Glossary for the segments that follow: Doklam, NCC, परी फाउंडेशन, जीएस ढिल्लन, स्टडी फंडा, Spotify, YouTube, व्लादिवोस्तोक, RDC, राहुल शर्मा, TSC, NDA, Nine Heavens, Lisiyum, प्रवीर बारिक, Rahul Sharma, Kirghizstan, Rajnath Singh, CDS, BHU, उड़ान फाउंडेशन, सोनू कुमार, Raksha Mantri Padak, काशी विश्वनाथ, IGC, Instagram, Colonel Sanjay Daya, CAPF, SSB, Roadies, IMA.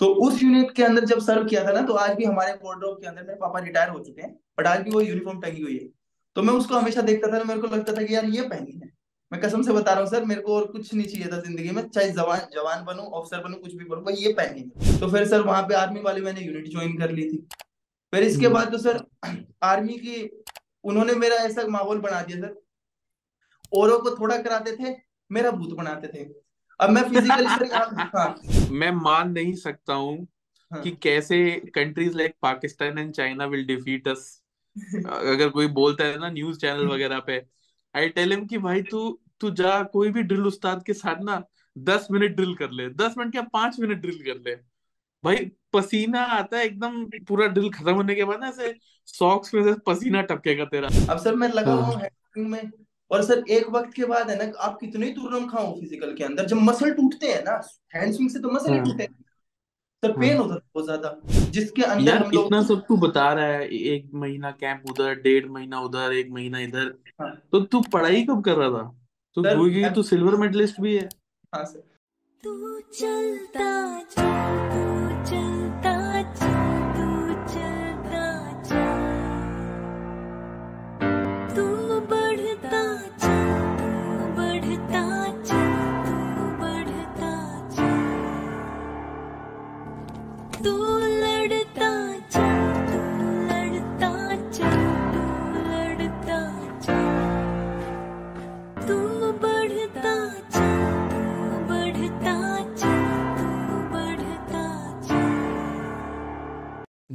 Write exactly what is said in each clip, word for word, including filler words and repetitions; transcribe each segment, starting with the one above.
तो उस यूनिट के अंदर जब सर्व किया था ना, तो आज भी हमारे वार्डरोब के अंदर, मेरे पापा रिटायर हो चुके हैं बट आज भी वो यूनिफॉर्म टंगी हुई है। तो मैं उसको हमेशा देखता था, मेरे को लगता था कि यार ये पहनी है, मैं कसम से बता रहा हूँ सर, मेरे को और कुछ नहीं चाहिए था जिंदगी में, चाहे जवान जवान बनू, ऑफिसर बनू, कुछ भी बनू, भाई ये पहनी है। तो फिर सर वहां पे आर्मी वाली मैंने यूनिट ज्वाइन कर ली थी। फिर इसके बाद तो सर आर्मी की उन्होंने मेरा ऐसा माहौल बना दिया सर, औरों को थोड़ा कराते थे, मेरा भूत बनाते थे। अब मैं फिजिकली सर हाँ। मैं मान नहीं सकता हूँ हाँ। कि कैसे countries like Pakistan and China will defeat us. अगर कोई बोलता है ना न्यूज चैनल वगैरह पे, आई टेल हिम कि भाई तू तू जा कोई भी ड्रिल उस्ताद के साथ ना दस मिनट ड्रिल कर ले, दस मिनट क्या पांच मिनट ड्रिल कर ले, भाई पसीना आता है एकदम, पूरा ड्रिल खत्म होने के बाद ना ऐसे सॉक्स में से पसीना टपकेगा तेरा। अब सर मैं लगा हुआ हूं हैकिंग में, और सर एक वक्त के बाद है ना, आप कितने ही तुरनम खाओ फिजिकल के अंदर, जब मसल टूटते हैं ना, हैंड स्विंग से तो मसल ही टूटते हैं सर, पेन होता है बहुत ज्यादा, जिसके अंदर हम लोग इतना सब तू बता रहा है, एक महीना कैंप उधर, डेढ़ महीना उधर, एक महीना इधर, तो तू पढ़ाई कब कर रहा था? तू भूगी, तू सिल्वर मेडलिस्ट भी है। हाँ सर। तू चलता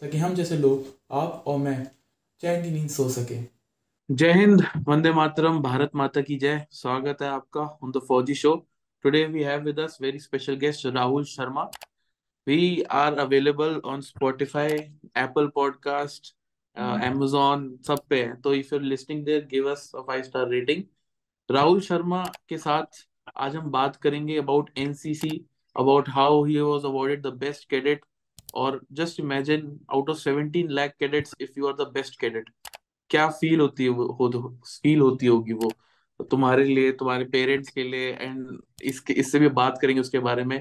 ताकि हम जैसे लोग, आप और मैं, चैन की नींद सो सके। जय हिंद, वंदे मातरम, भारत माता की जय। स्वागत है आपका on the Fauji show. Today we have with us very special guest राहुल शर्मा। We are available on Spotify, Apple Podcast, uh, mm-hmm. Amazon, सब पे है। तो if you're listening there, give us a five star rating। राहुल शर्मा के साथ आज हम बात करेंगे about N C C, about how he was awarded the best cadet, और just imagine out of seventeen lakh cadets, if you are the best cadet, क्या feel होती है वो, feel होती होगी वो तुम्हारे लिए, तुम्हारे parents के लिए, and इसके इससे भी बात करेंगे उसके बारे में।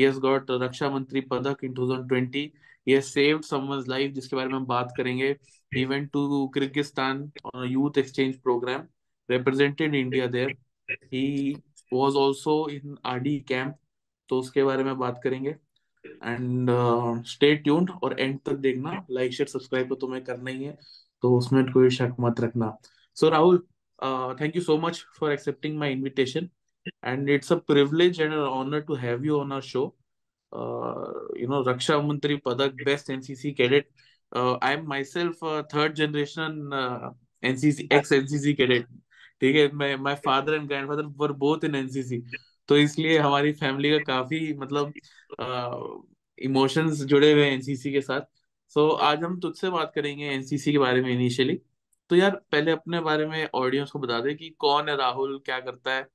He has got Raksha Mantri Padak in twenty twenty. He has saved someone's life, जिसके बारे में हम बात करेंगे। He went to Kirghizstan on a youth exchange program, represented India there. He was also in R D camp, तो उसके बारे में बात करेंगे। And uh, stay tuned और end तक देखना। Like, share, subscribe तो तुम्हें करना ही है, तो उसमें कोई शक मत रखना। So Rahul, uh, thank you so much for accepting my invitation. And it's a privilege and an honor to have you on our show. Uh, you know, Raksha Mantri Padak, best N C C cadet. Uh, I'm myself a third generation uh, N C C, ex-N C C cadet. ठीक है, my my father and grandfather were both in N C C. तो इसलिए हमारी family का काफी मतलब emotions uh, जुड़े हुए N C C के साथ। So आज हम तुझसे बात करेंगे N C C के बारे में इनिशियली। तो यार पहले अपने बारे में ऑडियंस को बता दे कि कौन है राहुल, क्या करता है।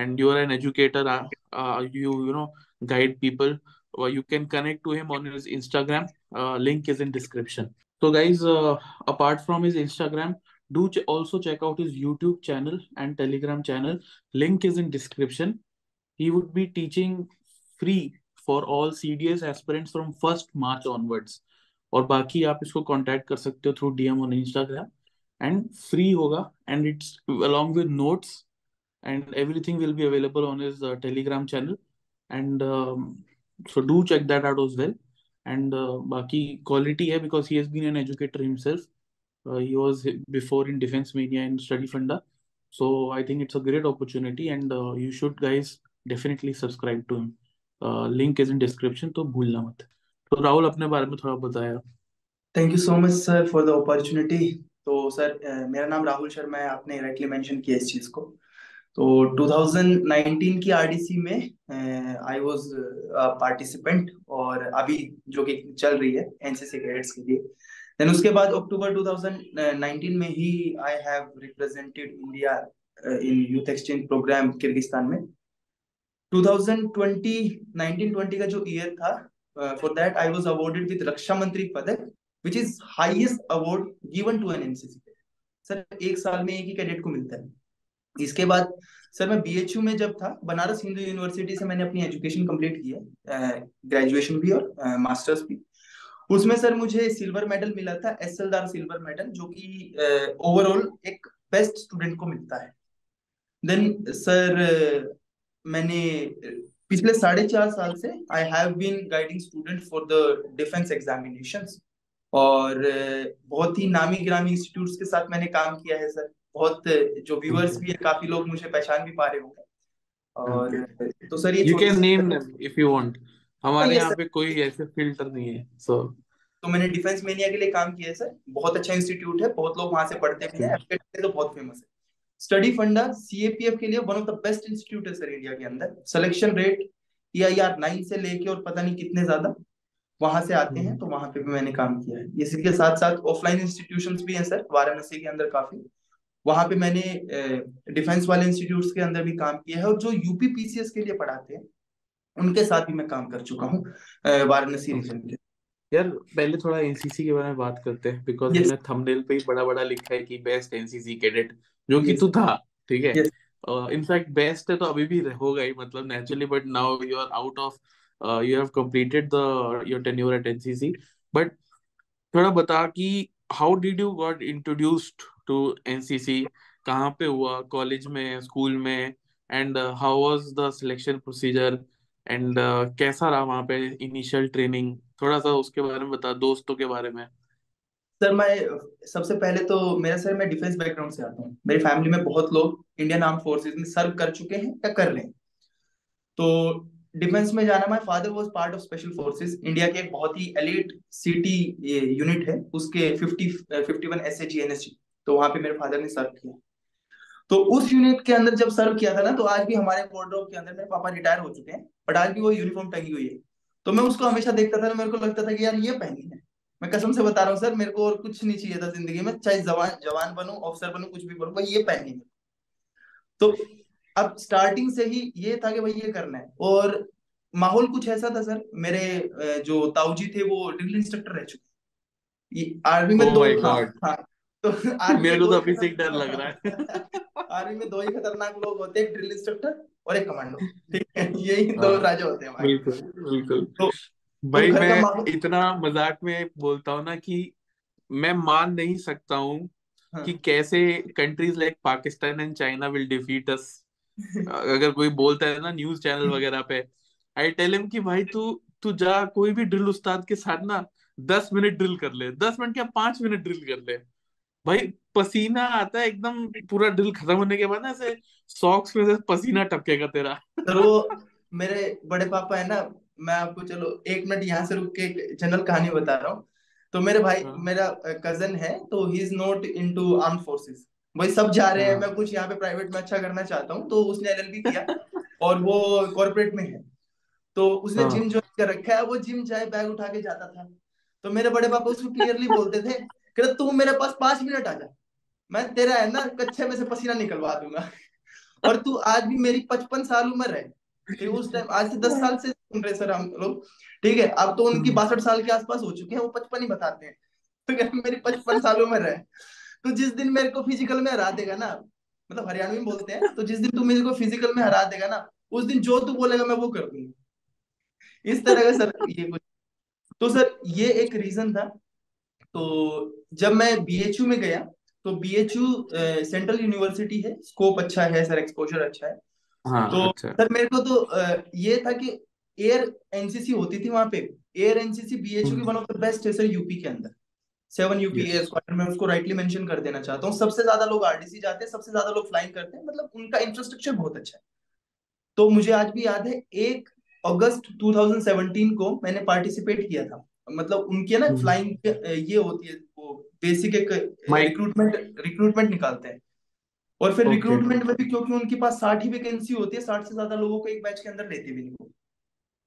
And you are an educator. Uh, uh, you you know guide people. Or you can connect to him on his Instagram. Uh, link is in description. So guys, uh, apart from his Instagram, do ch- also check out his YouTube channel and Telegram channel. Link is in description. He would be teaching free for all C D S aspirants from first March onwards. और बाकी आप इसको contact कर सकते हो through D M on Instagram. And free होगा. And it's along with notes. And everything will be available on his uh, Telegram channel, and um, so do check that out as well. And uh, बाकी quality है, because he has been an educator himself. Uh, he was before in Defence Media and Study Funda, so I think it's a great opportunity, and uh, you should guys definitely subscribe to him. Uh, link is in description, तो भूलना मत। तो राहुल अपने बारे में थोड़ा बताया। Thank you so much sir for the opportunity. तो सर uh, मेरा नाम राहुल शर्मा है, आपने rightly mention किया इस चीज को। तो टू थाउजेंड नाइनटीन की आरडीसी में आई वाज पार्टिसिपेंट और अभी जो कि चल रही है एनसीसी कैडेट्स के लिए। देन उसके बाद अक्टूबर टू थाउजेंड नाइनटीन में ही I have represented India in youth exchange programme Kyrgyzstan में। टू थाउजेंड ट्वेंटी का जो ईयर था, for that I was awarded with रक्षा मंत्री Padak, which is highest award given to an NCC. Sir एक साल में एक ही कैडेट को मिलता है। इसके बाद सर मैं बीएचयू में जब था, बनारस हिंदू यूनिवर्सिटी से मैंने अपनी एजुकेशन कंप्लीट की है, ग्रेजुएशन भी और मास्टर्स भी। उसमें सर मुझे सिल्वर मेडल मिला था, एसएलआर सिल्वर मेडल, जो कि ओवरऑल एक बेस्ट स्टूडेंट को मिलता है। देन सर मैंने पिछले साढ़े चार साल से I have been guiding student for the defence examinations और बहुत ही नामी गिरामी इंस्टीट्यूट्स के साथ मैंने काम किया है सर। बहुत जो व्यूअर्स भी है, काफी लोग मुझे पहचान भी पा रहे होंगे। और okay. तो सर ये you can name if you want, हमारे यहाँ पे कोई ऐसे फिल्टर नहीं है। सो so. तो मैंने डिफेंस मीडिया के लिए काम किया है सर। बहुत अच्छा इंस्टीट्यूट है, बहुत लोग वहां से पढ़ते भी हैं, तो बहुत फेमस है। स्टडी फंडा सीएपीएफ के लिए one of the best institute है सर इंडिया के अंदर। सिलेक्शन रेट ईआईआर नाइन से लेके और पता नहीं कितने ज्यादा वहां से आते हैं, तो वहां पे भी मैंने काम किया है। इसी के साथ साथ ऑफलाइन इंस्टीट्यूशंस भी हैं सर, वाराणसी के अंदर काफी, वहां पे मैंने डिफेंस वाले इंस्टीट्यूट्स के अंदर भी काम किया है। और जो यूपी पीसीएस के लिए पढ़ाते हैं उनके साथ भी मैं काम कर चुका हूँ वाराणसी रीजन के। यार पहले थोड़ा एनसीसी के बारे में बात करते हैं, बिकॉज yes. थंबनेल पे ही बड़ा बड़ा लिखा है कि बेस्ट एनसीसी कैडेट, जो कि yes. तू था, ठीक है, इनफैक्ट yes. बेस्ट uh, है तो अभी भी होगा ही, मतलब naturally, but now you are out of, you have completed the your tenure at NCC. But थोड़ा बता कि how did you got introduced to N C C, कहाँ पे हुआ, कॉलेज में, स्कूल में, and how was the selection procedure, and कैसा रहा वहाँ पे इनिशियल ट्रेनिंग, थोड़ा सा उसके बारे में बता, दोस्तों के बारे में। सर मैं सबसे पहले तो मेरा सर मैं डिफेंस बैकग्राउंड से आता हूँ। मेरी फैमिली में बहुत लोग इंडियन आर्म फोर्सेज में सर्व कर चुके हैं या कर रहे हैं, तो डिफेंस में जाना, my father was part of special forces, India के एक बहुत ही एलीट सिटी यूनिट है, उसके fifty, fifty one S A G N S G, तो वहां पे मेरे फादर ने सर्व किया। तो उस यूनिट के अंदर जब सर्व किया था ना, तो आज भी हमारे वार्डरोब के अंदर, मेरे पापा रिटायर हो चुके हैं बट आज भी वो यूनिफॉर्म टंगी हुई है, तो मैं उसको हमेशा देखता था, मेरे को लगता था कि यार ये पहनी है। मैं कसम से बता रहा हूँ सर, मेरे को और कुछ नहीं चाहिए था जिंदगी में, चाहे जवान जवान बनू, ऑफिसर बनू, कुछ भी बनू, भाई ये पहनी है। तो अब स्टार्टिंग से ही ये था कि भाई ये करना है। और माहौल कुछ ऐसा था सर, मेरे जो ताऊजी थे वो ड्रिल इंस्ट्रक्टर रह चुके आर्मी में, दो तो मेरे को तो अभी से डर लग रहा है। आर्मी में दो ही खतरनाक लोग होते हैं, एक ड्रिल इंस्ट्रक्टर और एक कमांडो, ठीक है, यही दो राजा होते हैं। बिल्कुल बिल्कुल। तो भाई मैं इतना मजाक में बोलता हूँ ना कि मैं मान नहीं सकता हूँ हाँ। कि कैसे countries like Pakistan and China will defeat us. अगर कोई बोलता है ना न्यूज चैनल वगैरह पे, आई टेल हिम कि भाई तू तू जा कोई भी ड्रिल उस्ताद के साथ ना दस मिनट ड्रिल कर ले, दस मिनट क्या पांच मिनट ड्रिल कर ले, भाई पसीना आता है एकदम, पूरा ड्रिल खत्म होने के बाद ना ऐसे सॉक्स में से पसीना टपकेगा तेरा। तो मेरे बड़े पापा है ना, मैं आपको चलो एक मिनट यहाँ से रुक के जनरल कहानी बता रहा हूँ। तो मेरे भाई हाँ। मेरा कजन है, तो he is not into arm forces, भाई सब जा रहे हैं, हाँ। मैं कुछ यहाँ पे प्राइवेट में अच्छा करना चाहता हूँ, तो उसने एल एल बी किया और वो कॉर्पोरेट में है, तो उसने हाँ। जिम ज्वाइन कर रखा है, वो जिम जाए बैग उठा के जाता था, तो मेरे बड़े पापा उसको क्लियरली बोलते थे, तू मेरे पास पांच मिनट आ जा, मैं तेरा है ना कच्चे में से पसीना निकलवा दूंगा, और तू आज भी मेरी पचपन साल उम्र है, उस टाइम आज से दस साल से सुन रहे सर हम लोग, ठीक है, अब तो उनकी बासठ साल के आसपास हो चुके हैं, वो पचपन ही बताते हैं, तो मेरी पचपन साल उम्र है, तो जिस दिन मेरे को फिजिकल में हरा देगा ना, मतलब हरियाणवी में बोलते हैं, तो जिस दिन तू मेरे को फिजिकल में हरा देगा ना, उस दिन जो तू बोलेगा मैं वो कर दूंगा, इस तरह का सर ये कुछ। तो सर ये एक रीजन था। तो जब मैं बीएचयू में गया, तो बीएचयू सेंट्रल यूनिवर्सिटी है, स्कोप अच्छा है सर, एक्सपोजर अच्छा है, हाँ, तो अच्छा। सर मेरे को तो uh, ये था कि एयर एनसीसी होती थी वहां पे, एयर एनसीसी बीएचयू की वन ऑफ द बेस्ट है सर यूपी के अंदर, सेवन यूपी एयर स्क्वाड्रन में, उसको राइटली मेंशन कर देना चाहता हूँ। सबसे ज्यादा लोग आरडीसी जाते हैं, सबसे ज्यादा लोग फ्लाइंग करते हैं, मतलब उनका इंफ्रास्ट्रक्चर बहुत अच्छा है। तो मुझे आज भी याद है एक अगस्त टू थाउजेंड सेवनटीन को मैंने पार्टिसिपेट किया था, मतलब उनके ना फ्लाइंग ये होती है, वो बेसिक एक रिक्रूटमेंट रिक्रूटमेंट निकालते हैं, और फिर रिक्रूटमेंट में भी क्योंकि उनके पास साठ ही वैकेंसी होती है, साठ से ज्यादा लोगों को एक बैच के अंदर लेते भी नहीं।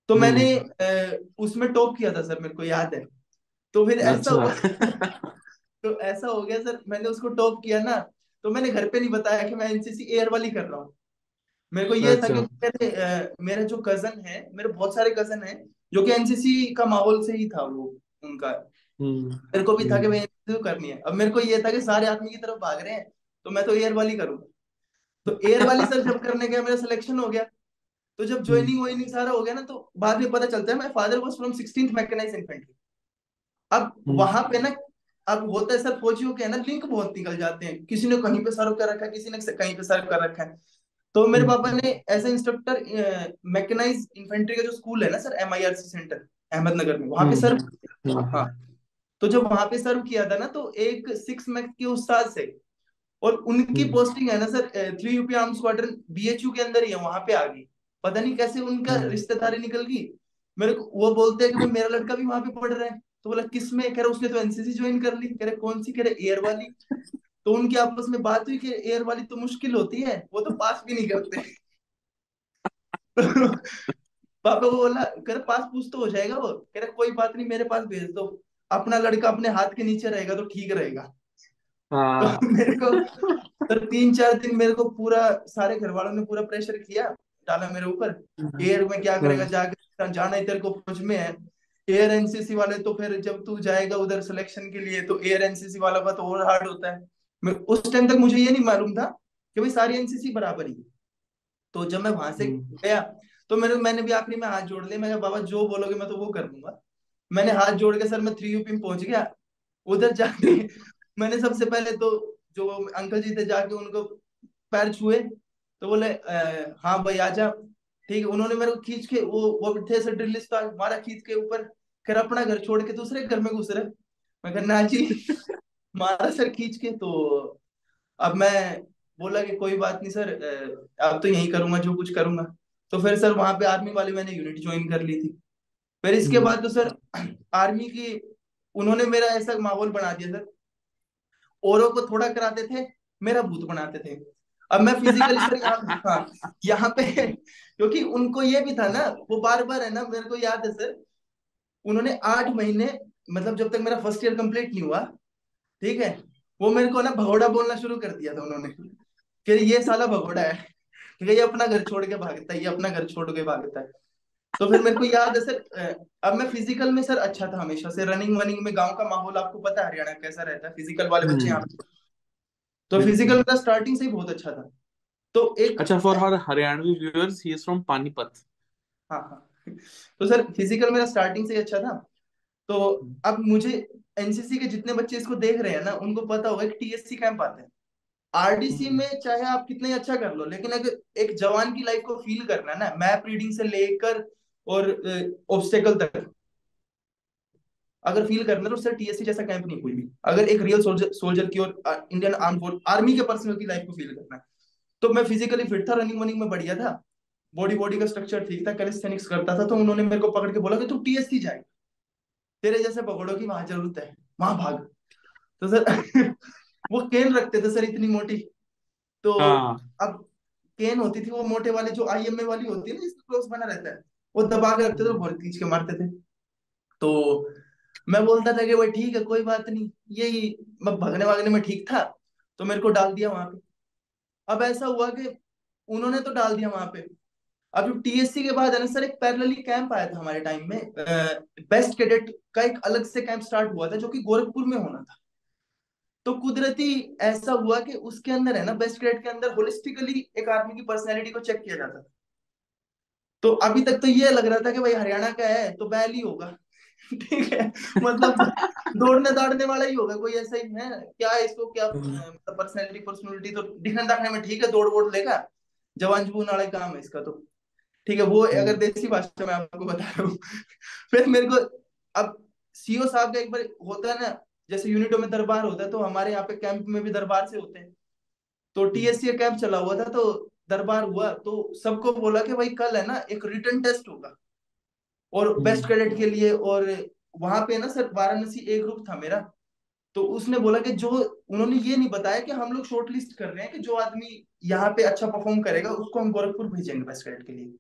तो मैंने उसमें टॉप किया था सर, मेरे को याद है। तो फिर ऐसा हुआ तो ऐसा हो गया सर, मैंने उसको टॉप किया ना, तो मैंने घर पे नहीं बताया कि मैं एनसीसी एयर वाली कर रहा हूँ। मेरे को ये था कि मेरे, मेरा जो कजन है, मेरे बहुत सारे कजन हैं जो कि एनसीसी का माहौल से ही था वो उनका, मेरे को भी था कि मैं एनसीसी करनी है। अब मेरे को ये था कि सारे आदमी की तरफ भाग रहे हैं तो मैं तो एयर वाली करूंगा। तो एयर वाली सर जब करने गया, मेरा सिलेक्शन हो गया। तो जब ज्वाइनिंग वाइनिंग सारा हो गया ना, तो बाद में पता चलता है my father was from sixteenth mechanised infantry. अब वहां पे ना, अब होता है सर फौजियों के ना लिंक बहुत निकल जाते हैं, किसी ने कहीं पे सर्व कर रखा है, किसी ने कहीं पे सर्व कर रखा है। तो मेरे पापा ने as a instructor mechanise infantry का जो स्कूल है ना sir, M I R C centre Ahmednagar में, वहां पे सर्व। हाँ, तो जब वहां पे सर्व किया था ना, तो एक सिक्स मैक्स के उस्ताद से, और उनकी पोस्टिंग है ना sir three UP arm squadron BHU के अंदर ही है, वहां पे आ गई। पता नहीं कैसे उनका रिश्तेदारी निकल गई। मेरे को वो बोलते हैं कि मेरा लड़का भी वहां पे पढ़ रहा है। तो बोला किस में? कह रहा उसने तो एनसीसी ज्वाइन कर ली। कह रहे कौन सी? कह रहे एयर वाली। तो उनके आपस में बात हुई कि एयर वाली तो मुश्किल होती है, वो तो पास भी नहीं करते। पापा को बोला, कह रहे पास पूछ तो हो जाएगा वो। कह रहे कोई बात नहीं, मेरे पास भेज दो, अपना लड़का अपने हाथ के नीचे रहेगा तो ठीक रहेगा। तो मेरे को सर तीन चार दिन मेरे को पूरा सारे घर वालों ने पूरा प्रेशर किया, डाला मेरे ऊपर, एयर में क्या करेगा, जाकर जाना ही तेरे को फौज में है। एयर एनसीसी वाले तो फिर जब तू जाएगा उधर सिलेक्शन के लिए, तो एयर एनसीसी वाला का तो और हार्ड होता है। मैं उस टाइम तक मुझे ये नहीं मालूम था कि भाई सारी एनसीसी बराबर ही। तो जब मैं वहां से गया तो मेरे मैंने भी आखिरी में हाथ जोड़ लिया। मैं कहा बाबा जो बोलोगे मैं तो वो कर दूंगा। मैंने हाथ जोड़ के सर मैं थ्री यूपी में पहुंच गया। उधर जाके मैंने सबसे पहले तो जो अंकल जी थे, जाके उनको पैर छुए तो बोले हाँ भाई आजा, ठीक है। उन्होंने मेरे को खींच के वो वो थे सर ड्रिल स्टार, मारा खींच के ऊपर, फिर अपना घर छोड़ के दूसरे घर में घुस रहे। मैं कहा ना जी, मारा सर खींच के। तो अब मैं बोला कि कोई बात नहीं सर, अब तो यही करूंगा जो कुछ करूंगा। तो फिर सर वहां पे आर्मी वाली मैंने यूनिट ज्वाइन कर ली थी। फिर इसके बाद तो सर आर्मी की उन्होंने मेरा ऐसा माहौल बना दिया सर, औरों को थोड़ा कराते थे, मेरा भूत बनाते थे। अब मैं फिजिकली सर यहाँ पे, क्योंकि उनको ये भी था ना, वो बार बार है ना, मेरे को याद है सर उन्होंने आठ महीने मतलब जब तक मेरा फर्स्ट ईयर कंप्लीट नहीं हुआ, ठीक है, वो मेरे को ना भगोड़ा बोलना शुरू कर दिया था उन्होंने कि ये साला भगोड़ा है, ठीक है, ये अपना घर छोड़ के भागता है, ये अपना घर छोड़ के भागता है। तो फिर मेरे को याद है सर, अब मैं फिजिकल में सर अच्छा था हमेशा से, रनिंग वनिंग में, गाँव का माहौल आपको पता है हरियाणा कैसा रहता है, फिजिकल वाले बच्चे यहाँ। तो फिजिकल का स्टार्टिंग से ही बहुत अच्छा था। तो एक अच्छा for her Haryanvi viewers, he is from Panipat. हाँ हाँ, तो सर फिजिकल मेरा स्टार्टिंग से ही अच्छा था। तो अब मुझे एनसीसी के जितने बच्चे इसको देख रहे हैं ना, उनको पता होगा कि टीएससी कैंप आते हैं। आरडीसी में चाहे आप कितना ही अच्छा कर लो, लेकिन अगर एक जवान की लाइफ को फील करना है ना, मैप रीडिंग से लेकर और ऑब्स्टेकल तक अगर फील करना तो सर टीएससी जैसा कैंप नहीं कोई भी। अगर एक रियल सोल्जर सोल्जर की और इंडियन आर्म फोर्स आर्मी के पर्सनल की लाइफ को फील करना है, तो मैं फिजिकली फिट था, रनिंग वनिंग में बढ़िया था, बॉडी बॉडी का स्ट्रक्चर ठीक था, कैलिस्थेनिक्स करता था। तो उन्होंने मेरे को पकड़ के बोला कि तू टीएससी जाएगा, तेरे जैसे पकड़ो की वहां जरूरत है, वहां भाग। तो सर वो केन रखते थे सर इतनी मोटी, तो अब केन होती थी वो मोटे वाले जो आईएमए वाली होती है ना, जिसमें क्लोज बना रहता है, वो दबा के रखते थे, बहुत खींच के मारते थे। तो मैं बोलता था कि भाई ठीक है कोई बात नहीं, यही मैं भगने भागने में ठीक था, तो मेरे को डाल दिया वहां पे। अब ऐसा हुआ कि उन्होंने तो डाल दिया वहां पे। अब जो टीएससी के बाद है ना सर, एक पैरेलली कैंप आया था हमारे टाइम में, बेस्ट कैडेट का एक अलग से कैंप स्टार्ट हुआ था जो कि गोरखपुर में होना था। तो कुदरती ऐसा हुआ कि उसके अंदर है ना, बेस्ट कैडेट के अंदर होलिस्टिकली एक आदमी की पर्सनैलिटी को चेक किया जाता था। तो अभी तक तो ये लग रहा था कि भाई हरियाणा का है तो बैल ही होगा, ठीक है, मतलब दौड़ने दाड़ने वाला ही होगा, कोई ऐसा ही है क्या इसको, क्या मतलब पर्सनैलिटी पर्सनैलिटी तो दिखने दाखने में ठीक है, दौड़ वोड़ लेगा, जवान जुबून वाला काम है इसका, तो ठीक है वो, अगर देसी भाषा में आपको बता रहा हूँ। फिर मेरे को अब सीओ साहब का एक बार होता है ना, जैसे यूनिटों में दरबार होता है, तो हमारे यहाँ पे कैंप में भी दरबार से होते हैं। तो टीएससी का कैंप चला हुआ था, तो दरबार हुआ, तो सबको बोला कि भाई कल है ना एक रिटन टेस्ट होगा और बेस्ट कैडेट के लिए, और वहां पे ना सर वाराणसी एक ग्रुप था मेरा, तो उसने बोला कि जो उन्होंने ये नहीं बताया कि हम लोग शॉर्ट लिस्ट कर रहे हैं कि जो आदमी यहाँ पे अच्छा परफॉर्म करेगा उसको हम गोरखपुर भेजेंगे बेस्ट कैडेट के लिए।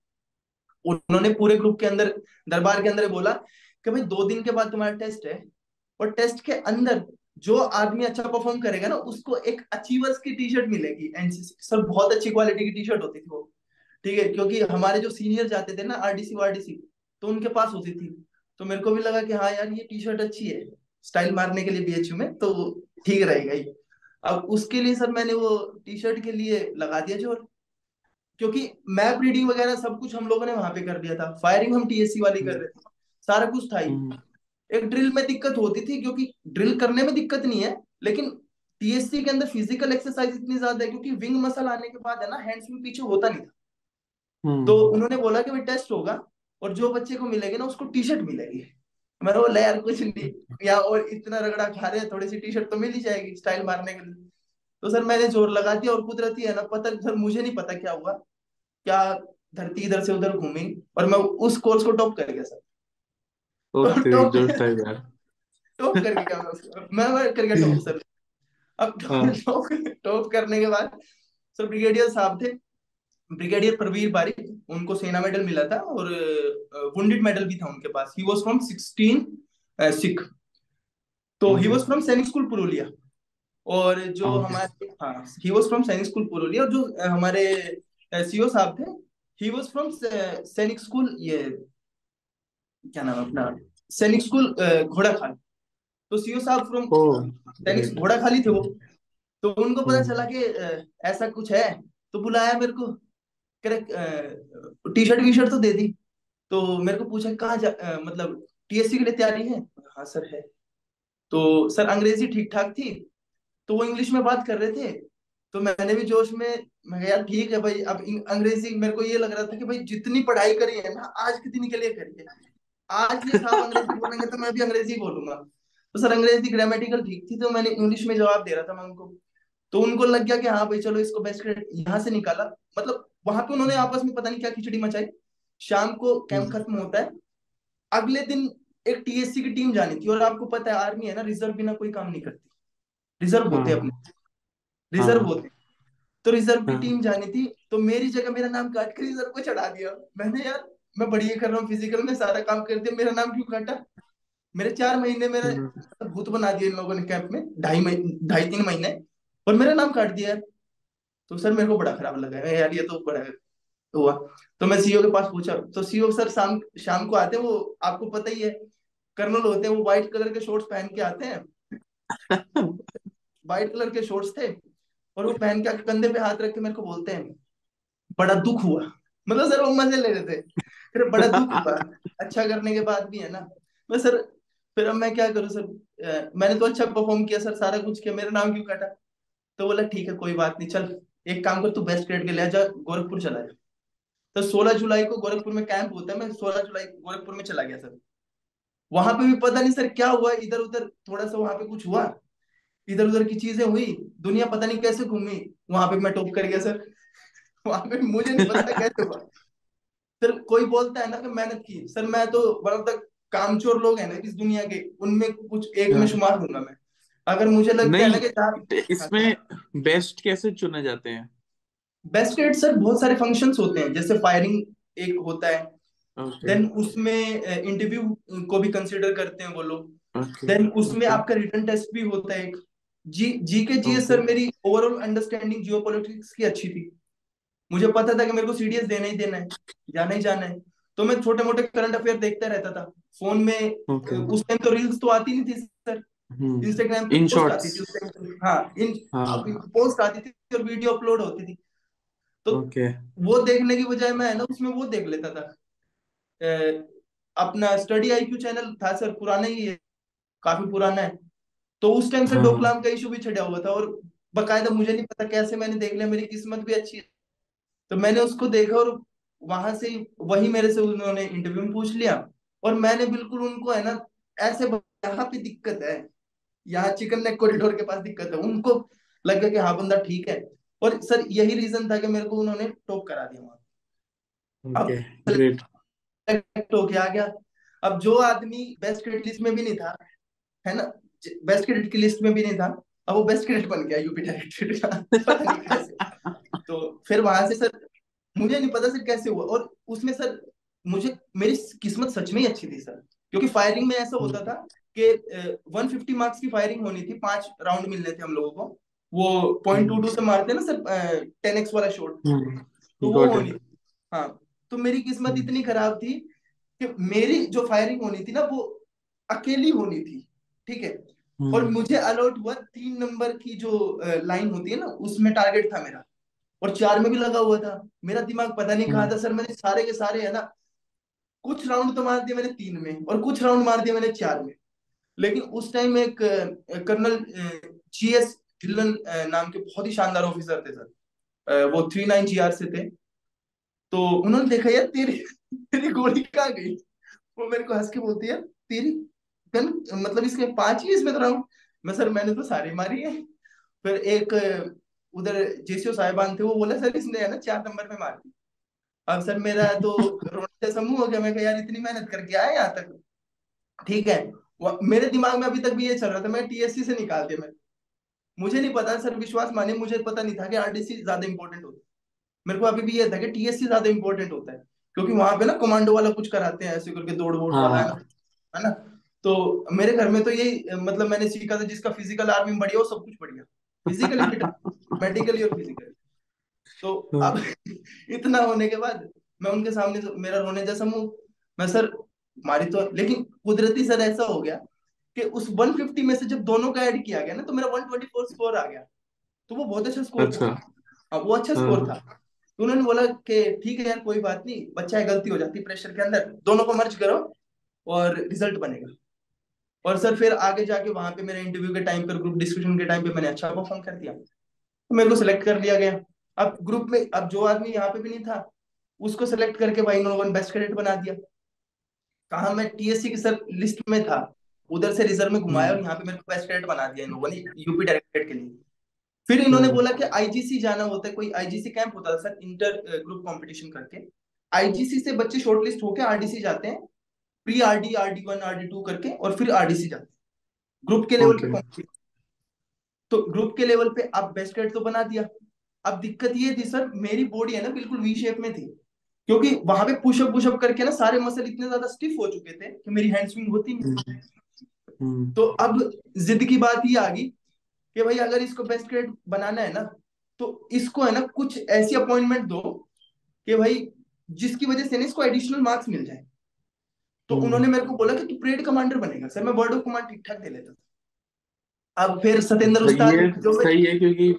उन्होंने पूरे ग्रुप के अंदर दरबार के अंदर बोला कि भाई दो दिन के बाद तुम्हारा टेस्ट है और टेस्ट के अंदर जो आदमी अच्छा परफॉर्म करेगा ना उसको एक अचीवर्स की टी शर्ट मिलेगी एनसीसी। सर बहुत अच्छी क्वालिटी की टी शर्ट होती थी वो, ठीक है, क्योंकि हमारे जो सीनियर जाते थे ना आरडीसी वारडीसी तो उनके पास होती थी। तो मेरे को भी लगा कि हाँ यार ये टी शर्ट अच्छी है स्टाइल मारने के लिए बीएचयू में, तो ठीक रहेगा ये। अब उसके लिए सर मैंने वो टी शर्ट के लिए लगा दिया जोर, क्योंकि मैप रीडिंग वगैरह सब कुछ हम लोगों ने वहां पे कर लिया था, फायरिंग हम टीएससी वाली कर रहे थे, सारा कुछ था ही। एक ड्रिल में दिक्कत होती थी क्योंकि ड्रिल करने में दिक्कत नहीं है, लेकिन टीएससी के अंदर फिजिकल एक्सरसाइज इतनी ज्यादा है क्योंकि विंग मसल आने के बाद है ना हैंड्स में पीछे होता नहीं था। तो उन्होंने बोला कि भाई टेस्ट होगा और जो बच्चे को मिलेगी ना उसको टी शर्ट मिलेगी। मैं बोला यार कुछ नहीं या और इतना रगड़ा खा रहे हैं थोड़ी सी टी शर्ट तो मिल ही जाएगी स्टाइल मारने के लिए। तो सर मैंने जोर लगा दिया और कुदरती है ना पता सर मुझे नहीं पता क्या हुआ क्या धरती इधर से उधर घूमी और मैं उस कोर्स को टॉप कर गया सर। टॉप कर गया मैं कर गया टॉप सर। अब टॉप करने के बाद सर ब्रिगेडियर साहब थे, ब्रिगेडियर प्रवीर बारिक, उनको सेना मेडल मिला था और वुंडेड मेडल भी था उनके पास। ही वाज फ्रॉम सोलह सिख, तो he was from Sainik school Purulia और जो हमारे हाँ he was from Sainik school Purulia और जो हमारे सीओ साहब थे he was from Sainik school ये क्या नाम अपना सैनिक स्कूल घोड़ाखाली। तो सीओ साहब फ्रॉम सैनिक घोड़ाखाली थे वो, तो उनको पता चला कि ऐसा कुछ है तो बुलाया मेरे को, टी शर्ट वी शर्ट तो दे दी। तो मेरे को पूछा कहाँ जा आ, मतलब टीएससी के लिए तैयारी है? हाँ सर है। तो सर अंग्रेजी ठीक ठाक थी तो वो इंग्लिश में बात कर रहे थे, तो मैंने भी जोश में मैं कहा यार ठीक है भाई। अब अंग्रेजी मेरे को ये लग रहा था कि भाई जितनी पढ़ाई करी है ना आज के दिन के लिए करी है, आज ये साहब अंग्रेजी बोलेंगे तो मैं भी अंग्रेजी बोलूंगा। तो सर अंग्रेजी ग्रामेटिकल ठीक थी तो मैंने इंग्लिश में जवाब दे रहा था मैं उनको, तो उनको लग गया कि हाँ भाई चलो इसको बेस्ट कैडेट यहाँ से निकाला। मतलब वहां पे उन्होंने आपस में पता नहीं क्या खिचड़ी मचाई। शाम को कैंप खत्म होता है, अगले दिन एक टीएससी की टीम जानी थी और आपको पता है आर्मी है ना रिजर्व बिना कोई काम नहीं करती, रिजर्व होते अपने रिजर्व होते, तो रिजर्व की टीम जानी थी। तो मेरी जगह मेरा नाम काट कर रिजर्व को चढ़ा दिया। मैंने यार मैं बढ़िया कर रहा हूँ फिजिकल में सारा काम कर दिया, मेरा नाम क्यों काटा? मेरे चार महीने मेरा भूत बना दिया इन लोगों ने कैंप में, ढाई महीने ढाई तीन महीने और मेरा नाम काट दिया। तो सर मेरे को बड़ा खराब लगा यार, ये तो बड़ा हुआ। तो मैं सीओ के पास पूछा, तो सीओ सर शाम शाम को आते हैं, वो आपको पता ही है कर्नल होते हैं, वो व्हाइट कलर के शॉर्ट्स पहन के आते हैं, व्हाइट कलर के शॉर्ट्स थे और वो पहन के कंधे पे हाथ रख के मेरे को बोलते हैं बड़ा दुख हुआ। मतलब सर वो मजे ले रहे थे, फिर बड़ा दुख हुआ अच्छा करने के बाद भी है ना। मैं सर फिर अब मैं क्या करूँ सर, मैंने तो अच्छा परफॉर्म किया सर, सारा कुछ किया, मेरा नाम क्यों काटा? तो बोला ठीक है कोई बात नहीं, चल एक काम कर तू बेस्ट ग्रेड के ले जा, गोरखपुर चला जा। तो सोलह जुलाई को गोरखपुर में कैंप होता है, मैं सोलह जुलाई गोरखपुर में चला गया सर। वहां पे भी पता नहीं सर क्या हुआ, इधर उधर थोड़ा सा वहां पे कुछ हुआ, इधर उधर की चीजें हुई, दुनिया पता नहीं कैसे घूमी, वहां पे मैं टॉप कर गया सर। वहां पे मुझे नहीं पता कैसे हुआ सर। कोई बोलता है ना कि मेहनत की, सर मैं तो बड़ा तक कामचोर लोग है ना इस दुनिया के, उनमें कुछ एक में शुमार हूंगा मैं। अगर मुझे लगता है ना कि इसमें बेस्ट कैसे चुने जाते हैं? बेस्ट ग्रेड सर बहुत सारे फंक्शंस होते हैं, जैसे फायरिंग एक होता है, देन okay. उसमें इंटरव्यू को भी कंसीडर करते हैं वो लोग, देन okay. उसमें okay. आपका रिटन टेस्ट भी होता है एक। जी जी के जीएस सर मेरी ओवरऑल अंडरस्टैंडिंग जियोपॉलिटिक्स की अच्छी थी, मुझे पता था कि मेरे को सीडीएस देना ही देना है, जाना ही जाना है। तो मैं छोटे मोटे करंट अफेयर देखता रहता था फोन में, उस टाइम तो रील्स तो आती नहीं थी सर, इंस्टाग्राम पे पोस्ट आती थी, हाँ, इन, हाँ। पोस्ट आती थी और वीडियो अपलोड होती थी, तो okay. वो देखने की बजाय मैं ना उसमें वो देख लेता था। ए, अपना स्टडी आईक्यू चैनल था सर, पुराना ही है, काफी पुराना है, तो उस टाइम से हाँ। डोकलाम का इशू भी छिड़ा हुआ था और बकायदा मुझे नहीं पता कैसे मैंने देख लिया, मेरी किस्मत भी अच्छी है। तो मैंने उसको देखा और वहां से वही मेरे से उन्होंने इंटरव्यू में पूछ लिया और मैंने बिल्कुल उनको है ना ऐसे, यहाँ पे दिक्कत है, यहाँ चिकन नेक कॉरिडोर के पास दिक्कत है, उनको लग गया कि हाँ बंदा ठीक है। और सर यही रीजन था कि मेरे को उन्होंने टॉप करा दिया वहाँ। okay, अब ग्रेट हो गया। अब जो आदमी बेस्ट ग्रेड लिस्ट में भी नहीं था है ना, बेस्ट कैडेट की लिस्ट में भी नहीं था, अब वो बेस्ट कैडेट बन गया यूपी डायरेक्टरेट का। तो फिर वहां से सर मुझे नहीं पता सर कैसे हुआ, और उसमें सर मुझे मेरी किस्मत सच में ही अच्छी थी सर, क्योंकि फायरिंग में ऐसा होता था कि एक सौ पचास मार्क्स की फायरिंग होनी थी, पांच राउंड मिलने थे हम लोगों को, वो पॉइंट टू टू से मारते ना सर टेन एक्स वाला शॉट, तो वो होनी थी। हाँ, तो मेरी किस्मत इतनी खराब थी कि मेरी जो फायरिंग होनी थी ना वो अकेली होनी थी, ठीक है, और मुझे अलॉट हुआ तीन नंबर की जो लाइन होती है ना उसमें टारगेट था मेरा, और चार में भी लगा हुआ था। मेरा दिमाग पता नहीं कहाँ था सर, मैंने सारे के सारे है ना कुछ राउंड तो मार दिए मैंने तीन में और कुछ राउंड मार दिए मैंने चार में। लेकिन उस टाइम एक कर्नल जीएस ढिल्लन नाम के बहुत ही शानदार ऑफिसर थे सर, वो थ्री नाइन जी आर से थे, तो उन्होंने देखा यार तेरी तेरी गोली कहाँ गई, वो मेरे को हंस के बोलती है तेरी गन मतलब इसके पांच ही इसमें तो राउंड मैं सर मैंने तो सारी मारी है। फिर एक उधर जेसीओ साहिबान थे, वो बोला सर इसने है ना चार नंबर पे मार दी। अब सर मेरा तो रोने से समूह हो गया, मैं कहा यार इतनी मेहनत करके आया यहाँ तक, ठीक है, मेरे दिमाग में अभी तक भी ये चल रहा था, मैं टीएससी से निकाल दिया मैंने। मुझे नहीं पता सर, विश्वास मानिए मुझे पता नहीं था कि आरडीसी ज्यादा इंपॉर्टेंट होता है, मेरे को अभी भी ये था कि टीएससी ज्यादा इंपॉर्टेंट होता है, क्योंकि वहां पे ना कमांडो वाला कुछ कराते हैं ऐसे करके दौड़ वोड़ वाला है ना। तो मेरे घर में तो यही मतलब मैंने सीखा था, जिसका फिजिकल आर्मी बढ़िया हो सब कुछ बढ़िया, फिजिकली फिट मेडिकली और फिजिकली। तो अब इतना होने के बाद मैं उनके सामने मेरा रोने जैसा मुंह, मैं सर मारी तो, लेकिन कुदरती सर ऐसा हो गया कि उस एक सौ पचास में से जब दोनों का ऐड किया गया ना तो मेरा एक सौ चौबीस स्कोर आ गया, तो वो बहुत अच्छा स्कोर अच्छा। था, वो अच्छा स्कोर था। तो उन्होंने बोला कि ठीक है यार कोई बात नहीं, बच्चा है गलती हो जाती है, प्रेशर के अंदर दोनों को मर्ज करो और रिजल्ट बनेगा। और सर फिर आगे जाके वहां पे मेरे इंटरव्यू के टाइम पर ग्रुप डिस्कशन के टाइम पे मैंने अच्छा परफॉर्म कर दिया, तो मेरे को सिलेक्ट कर लिया गया। अब ग्रुप में अब जो आदमी यहाँ पे भी नहीं था उसको सिलेक्ट करके भाई इन्होंने बेस्ट कैडेट बना दिया। कहा मैं टीएससी की सर लिस्ट में था, उधर से रिजर्व में घुमाया और यहाँ पे मेरे को बेस्ट कैडेट बना दिया इन लोगों ने यूपी डायरेक्टरेट के लिए। फिर इन्होंने बोला कि आईजीसी जाना होता है, कोई आईजीसी कैंप होता था सर, इंटर ग्रुप कॉम्पिटिशन करके, आईजीसी से बच्चे शॉर्टलिस्ट होकर आरडीसी जाते हैं, pre RD RD one RD two करके, और फिर आरडीसी जाते हैं ग्रुप के लेवल पे। तो ग्रुप के लेवल पे आप बेस्ट कैडेट तो बना दिया। अब दिक्कत ये थी सर, मेरी बॉडी है ना बिल्कुल वी शेप में थी, क्योंकि वहां पे पुशअप पुशअप करके ना सारे मसल इतने ज्यादा स्टिफ हो चुके थे कि मेरी हैंड स्विंग होती नहीं। तो अब जिद की बात ये आ गई कि भाई अगर इसको बेस्ट ग्रेड बनाना है ना तो इसको है ना कुछ ऐसी अपॉइंटमेंट दो कि भाई जिसकी वजह से ना इसको एडिशनल मार्क्स मिल जाए। तो उन्होंने मेरे को बोला कि तू परेड कमांडर बनेगा। सर मैं वर्ड ऑफ कमांड ठीक ठाक दे लेता। अब फिर सतेंद्र उस्ताद जो सही है, क्योंकि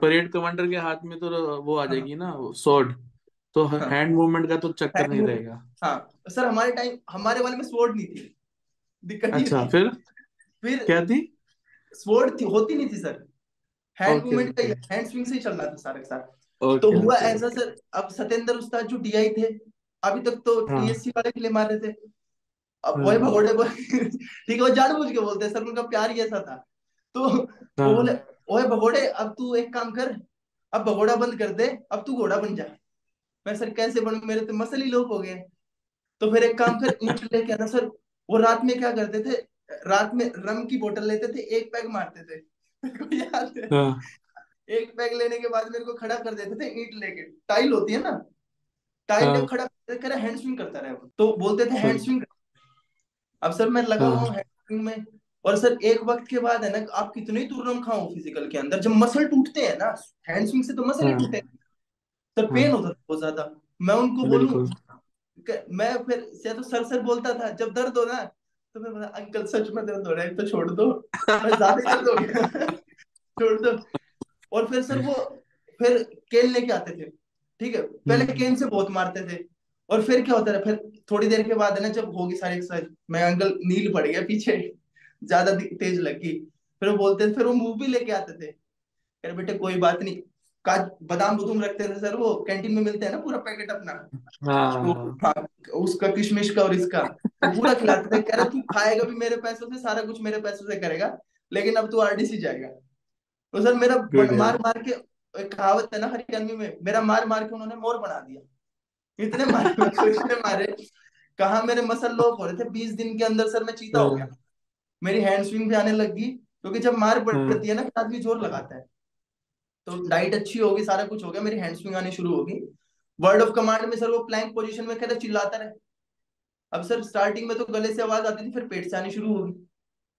परेड कमांडर के हाथ में तो वो आ जाएगी ना स्वॉर्ड, तो हैंड मूवमेंट का तो चक्कर नहीं रहेगा। हाँ सर हमारे टाइम हमारे वाले में स्वॉर्ड नहीं थी, दिक्कत अच्छा, फिर फिर क्या थी? स्वॉर्ड थी, होती नहीं थी सर, हैंड मूवमेंट का हैंड स्विंग से ही चल रहा था सारे सारे। तो हुआ ऐसा सर, अब सतेंद्र उस्ताद जो डीआई थे अभी तक तो टीएससी वाले के लिए मार रहे थे, अब वही भगोड़े को ठीक है वो जानबूझ के बोलते हैं सर, उनका प्यार ही ऐसा था। तो बोले ओए भगोड़े अब तू एक काम कर, अब भगोड़ा बंद कर दे, अब तू घोड़ा बन जा। मैं सर कैसे बनूं, मेरे तो मसल ही लोप हो गए। तो फिर एक काम कर ईंट लेके आना सर। वो रात में क्या करते थे, रात में रम की बोतल लेते थे, एक पैग मारते थे, मेरे को याद है। एक पैग लेने के बाद मेरे को खड़ा कर देते थे ईंट लेके, टाइल होती है ना टाइल पे खड़ा कर हैंड स्विंग करता रहे। तो बोलते थे हैंड स्विंग। अब सर मैं लगा हुआ हूँ हैंड स्विंग में, और सर एक वक्त के बाद है ना आप कितने ही तुरम खाओ फिजिकल के अंदर, जब मसल टूटते हैं ना हैंड स्विंग से, तो मसल ही टूटते हैं सर, पेन होता था बहुत ज्यादा। मैं उनको बोलूं मैं फिर से तो सर सर बोलता था, जब दर्द हो ना तो मैं बोला अंकल सच में दर्द हो रहा है तो छोड़ दो, मैं ज्यादा दर्द हो गया छोड़ दो। और फिर सर वो फिर केन लेके आते थे, ठीक है, पहले केन से बहुत मारते थे। और फिर क्या होता है, फिर थोड़ी देर के बाद है ना जब होगी सारी एक्सरसाइज, मैं अंकल नील पड़ गया पीछे, ज्यादा तेज लगी। फिर वो बोलते थे, फिर वो मूव भी लेके आते थे, अरे बेटे कोई बात नहीं। काज बादाम बुदुम रखते थे सर, वो कैंटीन में मिलते हैं ना पूरा पैकेट अपना, हाँ। तो उसका किशमिश का और इसका पूरा खिलाते थे, कह रहा तू खाएगा भी मेरे पैसों से, सारा कुछ मेरे पैसों से करेगा, लेकिन अब तू आरडीसी जाएगा। तो सर मेरा मार मार के, एक कहावत है ना हरियाणवी में, मेरा मार मार के उन्होंने मोर बना दिया। इतने मारे इतने मारे, कहा मेरे मसल लोप हो रहे थे। बीस दिन के अंदर सर मैं चीता हो गया। मेरी हैंड स्विंग भी आने लग गई, क्योंकि जब मार पड़ती है ना फिर आदमी जोर लगाता है। तो डाइट अच्छी होगी, सारा कुछ हो गया, मेरी हैंड स्विंग आनी शुरू होगी। वर्ड ऑफ कमांड में सर वो प्लैंक पोजीशन में कहता चिल्लाता रहे। अब सर स्टार्टिंग में तो गले से आवाज आती थी, फिर पेट से आनी शुरू होगी,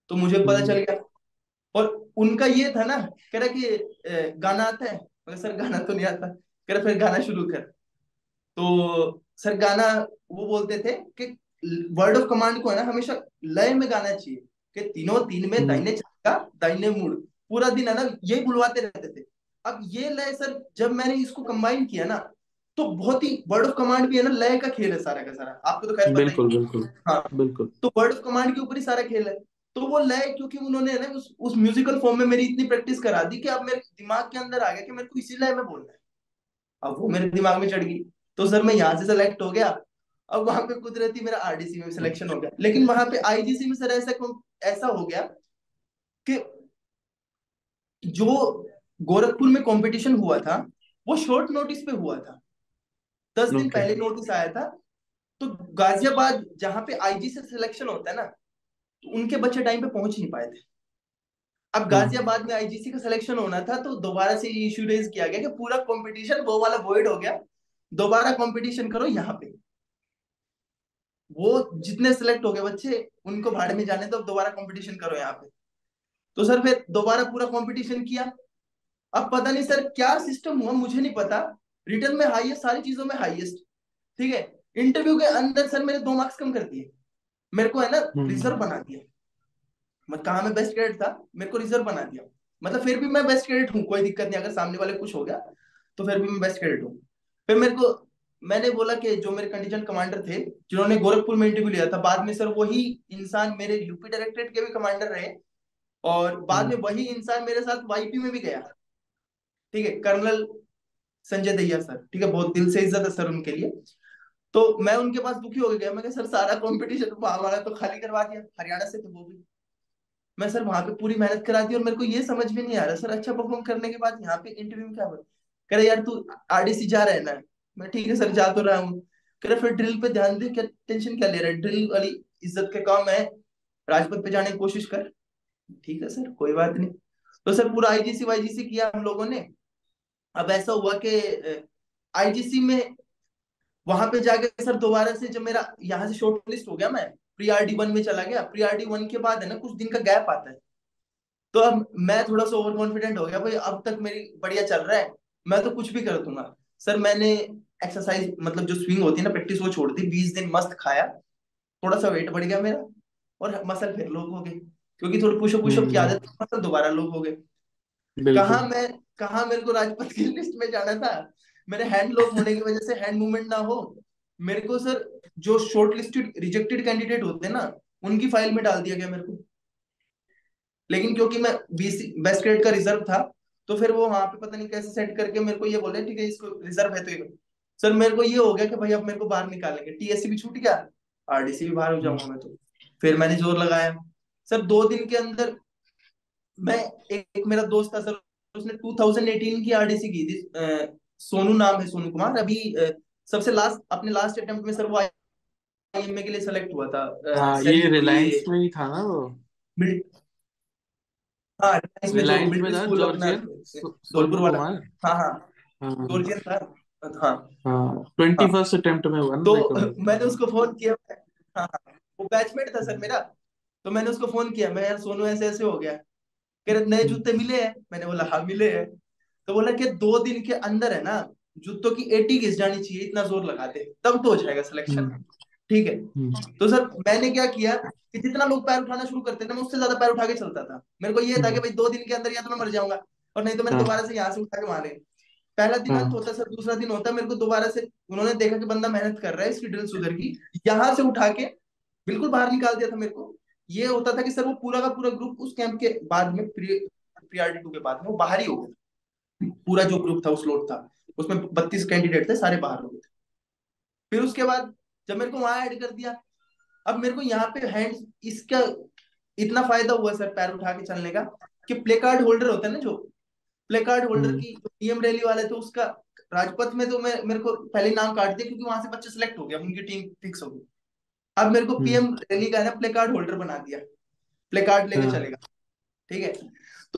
तो मुझे पता चल गया। और उनका ये था ना, कह रहा कि गाना आता है, मगर सर गाना तो नहीं आता। कह रहा फिर गाना शुरू कर। तो सर गाना वो बोलते थे कि वर्ड ऑफ कमांड को है ना हमेशा लय में गाना चाहिए, कि तीनों तीन में दाहिने छक्का दाहिने मुड़, पूरा दिन है ना यही बुलवाते रहते थे। अब ये लय सर जब मैंने इसको कंबाइन किया ना, तो बहुत ही वर्ड ऑफ कमांड भी है ना लय का खेल है सारा का सारा, आपको तो खैर बिल्कुल बिल्कुल हाँ बिल्कुल। तो वर्ड ऑफ कमांड के ऊपर ही सारा खेल है। तो वो लय, क्योंकि उन्होंने ना उस, उस म्यूजिकल फॉर्म में मेरी इतनी प्रैक्टिस करा दी कि अब मेरे दिमाग के अंदर आ गया कि मेरे को इसी लय में बोलना है। अब वो मेरे दिमाग में चढ़ गई, तो सर मैं यहाँ से सिलेक्ट हो गया। अब वहां पे कुदरती मेरा आरडीसी में सिलेक्शन हो गया। लेकिन वहां पे आईजीसी में सर ऐसा ऐसा हो गया कि जो गोरखपुर में कंपटीशन हुआ था वो शॉर्ट नोटिस पे हुआ था, दस दिन पहले नोटिस आया था। तो गाजियाबाद जहाँ पे आईजी से सिलेक्शन होता है ना, तो उनके बच्चे टाइम पे पहुंच नहीं पाए थे। अब गाजियाबाद में आईजीसी का सिलेक्शन होना था, तो दोबारा से इश्यू रेज किया गया कि पूरा कंपटीशन वो वाला वॉइड हो गया, दोबारा कंपटीशन करो यहाँ पे। वो जितने सिलेक्ट हो गए बच्चे उनको भाड़े में जाने दो, अब दोबारा कंपटीशन करो यहाँ पे। तो सर फिर दोबारा पूरा कंपटीशन किया। अब पता नहीं सर क्या सिस्टम हुआ, मुझे नहीं पता। रिटर्न में हाईएस्ट, सारी चीजों में हाईएस्ट, ठीक है। इंटरव्यू के अंदर सर मेरे दो मार्क्स कम कर दिए, मेरे को है ना रिजर्व बना दिया। मतलब कहा मैं बेस्ट कैडेट था, मेरे को रिजर्व बना दिया। मतलब फिर भी मैं बेस्ट कैडेट हूँ, कोई दिक्कत नहीं, अगर सामने वाले कुछ हो गया तो फिर भी मैं बेस्ट कैडेट हूँ। फिर मेरे को, मैंने बोला कि जो मेरे कंटीजेंट कमांडर थे जिन्होंने गोरखपुर में इंटरव्यू लिया था, बाद में सर वही इंसान मेरे यूपी डायरेक्टरेट के भी कमांडर रहे, और बाद में वही इंसान मेरे साथ वाईपी में भी गया, ठीक है, कर्नल संजय दैया सर, ठीक है, बहुत दिल से इज्जत है सर उनके लिए। तो मैं उनके पास दुखी हो गया, मैं सर सारा कॉम्पिटिशन वाला तो खाली करवा दिया, हरियाणा से थे वो भी। मैं सर वहां पे पूरी मेहनत करा दी, और मेरे को ये समझ में नहीं आ रहा सर अच्छा परफॉर्म करने के बाद यहाँ पे इंटरव्यू में क्या हुआ। कह रहे यार तू आरडीसी जा रहा है ना, मैं ठीक है सर जा तो रहा हूँ। कह रहा फिर ड्रिल पे ध्यान दे, क्या टेंशन क्या ले रहा है, ड्रिल वाली इज्जत का काम है, राजपथ पे जाने की कोशिश कर। ठीक है सर कोई बात नहीं। तो सर पूरा आईजीसी वाईजीसी किया हम लोगों ने। अब ऐसा हुआ कि आईजीसी में वहां पे जाके सर दोबारा से जब मेरा यहाँ से शॉर्ट लिस्ट हो गया, मैं प्री आरडी वन में चला गया। प्री आरडी वन के बाद है ना कुछ दिन का गैप आता है, तो अब मैं थोड़ा सा ओवर कॉन्फिडेंट हो गया, भाई अब तक मेरी बढ़िया चल रहा है, मैं तो कुछ भी कर दूंगा। सर मैंने एक्सरसाइज, मतलब जो स्विंग होती है ना प्रैक्टिस, वो छोड़ दी। बीस दिन मस्त खाया, थोड़ा सा वेट बढ़ गया मेरा, और मसल फिर लोग हो गए, क्योंकि थोड़ी पुशअप पुशअप की आदत थी, मसल दोबारा लोग हो गए। कहा मैं कहा मेरे को राजपथ की लिस्ट में जाना था, मेरे हैंड लॉक होने की वजह से हैंड मूवमेंट ना हो। मेरे को सर जो शॉर्ट लिस्टेड रिजेक्टेड कैंडिडेट होते हैं ना, उनकी फाइल में डाल दिया गया मेरे को। लेकिन क्योंकि मैं बीसी बेस्ट ग्रेड का रिजर्व था, तो फिर वो वहां पे पता नहीं कैसे सेट करके मेरे को ये बोले, ठीक है इसको रिजर्व है तो ये। सर मेरे को ये हो गया कि भाई अब मेरे को बाहर निकालेंगे, टीएससी भी छूट गया, आरडीसी भी बाहर हो जाऊंगा मैं तो। फिर मैंने जोर लगाया सर, दो दिन के अंदर मैं एक, एक मेरा दोस्त था सर, उसने दो हज़ार अठारह की आरडीसी की थी, सोनू नाम है, सोनू कुमार। अभी सबसे लास्ट, अपने लास्ट अटेम्प्ट में सर वो आईएमए के लिए सेलेक्ट हुआ था। आ, ये रिलायंस में ही था ना वो, हाँ, सोलपुर वाला, हाँ हाँ जॉर्जियन था, हाँ हाँ इक्कीसवें अटेम्प्ट में हुआ। तो मैंने उसको फोन किया, हाँ वो बैचमेट था सर मेरा, तो मैंने उसको फोन किया, मैं यार सोनू ऐसे ऐसे हो गया। कह रहे नए जूते मिले हैं, मैंने बोला हाँ मिले हैं। तो बोला कि दो दिन के अंदर है ना जूतों की एटी घिस जानी चाहिए, इतना जोर लगाते तब तो हो जाएगा सिलेक्शन, ठीक है। तो सर मैंने क्या किया कि जितना लोग पैर उठाना शुरू करते थे मैं उससे ज्यादा पैर उठा के चलता था। मेरे को ये था कि भाई दो दिन के अंदर या तो मैं मर जाऊंगा, और नहीं तो मैं दोबारा से यहाँ से उठा के मारे। पहला दिन अंत होता सर, दूसरा दिन होता, मेरे को दोबारा से उन्होंने देखा कि बंदा मेहनत कर रहा है, इसकी ड्रिल सुधर की, यहाँ से उठा के बिल्कुल बाहर निकाल दिया था। मेरे को ये होता था कि सर वो पूरा का पूरा ग्रुप उस कैंप के बाद में, प्रियॉरिटी टू के बाद में वो बाहर ही हो गया। पूरा जो ग्रुप था उस लोट था, उसमें बत्तीस कैंडिडेट थे, सारे बाहर हो गए थे। फिर उसके बाद जब मेरे को वहां ऐड कर दिया, अब मेरे को यहाँ पे हैंड, इसका इतना फायदा हुआ सर पैर उठा के चलने का, कि प्ले कार्ड होल्डर होता है ना, जो प्ले कार्ड होल्डर की टीएम रैली वाले थे, उसका राजपथ में तो मैं, मेरे को पहले नाम काट दिया, क्योंकि वहां से बच्चे सिलेक्ट हो गए, उनकी टीम फिक्स हो गई। अब मेरे को पीएम रैली का है ना प्ले कार्ड होल्डर बना दिया। प्ले कार्ड लेके चलेगा, ठीक है।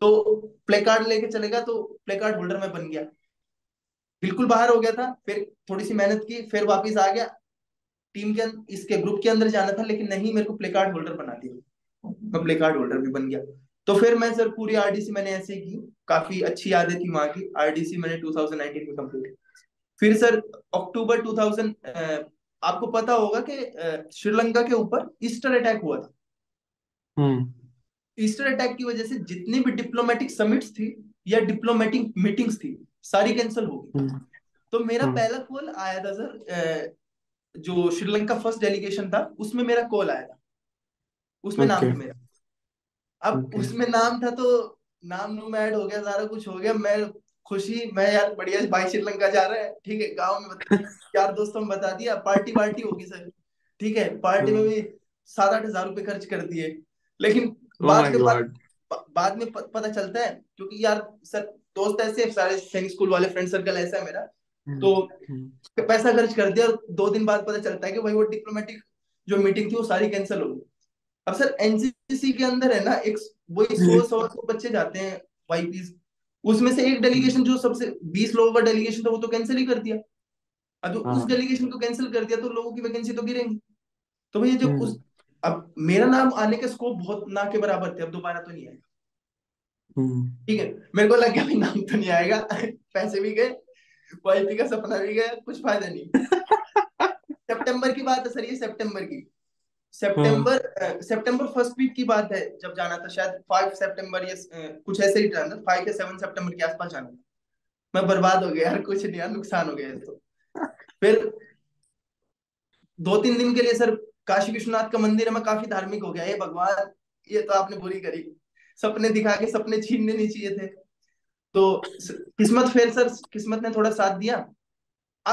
तो प्ले कार्ड लेके चलेगा, तो प्ले कार्ड होल्डर में बन गया, बिल्कुल बाहर हो गया था। फिर थोड़ी सी मेहनत की, फिर वापस आ गया टीम के, इसके ग्रुप के अंदर जाना था, लेकिन नहीं, मेरे को प्ले कार्ड होल्डर बना दिया, मैं प्ले कार्ड होल्डर भी बन गया। तो फिर मैं सर पूरी आरडीसी मैंने ऐसे की, काफी अच्छी यादें थी वहां की। आरडीसी मैंने टू थाउजेंड नाइनटीन में कंप्लीट। फिर सर अक्टूबर टू थाउजेंड, आपको पता होगा कि श्रीलंका के ऊपर ईस्टर अटैक हुआ था। ईस्टर अटैक की वजह से जितनी भी डिप्लोमेटिक समिट्स थी या डिप्लोमेटिक मीटिंग्स थी, सारी कैंसिल हो गई। तो मेरा पहला कॉल आया था सर, जो श्रीलंका फर्स्ट डेलीगेशन था उसमें मेरा कॉल आया था, उसमें okay. नाम था मेरा। अब okay. उसमें नाम था, तो नाम नूम ऐड हो गया, सारा कुछ हो गया। मैं खुशी, मैं यार बढ़िया, भाई श्रीलंका जा रहा है, ठीक है। गांव में बता, यार दोस्तों में बता दिया, पार्टी पार्टी होगी सर, ठीक है। पार्टी में भी सात आठ हजार रुपए खर्च कर दिए, लेकिन बाद oh बाद, बाद में पता चलता है, क्योंकि यार सर दोस्त ऐसे सारे सैनिक स्कूल वाले फ्रेंड सर्कल ऐसा है मेरा, तो पैसा खर्च कर दिया। और दो दिन बाद पता चलता है कि भाई वो डिप्लोमेटिक जो मीटिंग थी वो सारी कैंसिल हो गई। अब सर एनसीसी के अंदर है ना, एक वो सौ सौ सौ बच्चे जाते हैं वाईपीज, उसमें से एक डेलीगेशन जो सबसे बीस लोगों का डेलीगेशन था वो तो कैंसिल ही कर दिया। अब तो उस डेलीगेशन को कैंसिल कर दिया, तो लोगों की वैकेंसी तो गिरेंगी। तो भैया जब उस, अब मेरा नाम आने का स्कोप बहुत ना के बराबर थे, अब दोबारा तो नहीं आएगा, ठीक है। मेरे को लग गया नाम तो नहीं आएगा, पैसे भी गए, वाईपी का सपना भी गया, कुछ फायदा नहीं। सितंबर की बात है सर, ये सितंबर की, सितंबर सितंबर फर्स्ट वीक की बात है, जब जाना था शायद पाँच सितंबर या कुछ ऐसे ही जाना था, पाँच या सात सितंबर के आसपास जाना था। मैं बर्बाद हो गया यार, कुछ नहीं यार, नुकसान हो गया। तो फिर दो तीन दिन के लिए सर काशी विश्वनाथ का मंदिर है, मैं काफी धार्मिक हो गया। ये भगवान, ये तो आपने बुरी करी, सपने दिखा के सपने छीनने नहीं चाहिए थे। तो किस्मत, फिर सर किस्मत ने थोड़ा साथ दिया।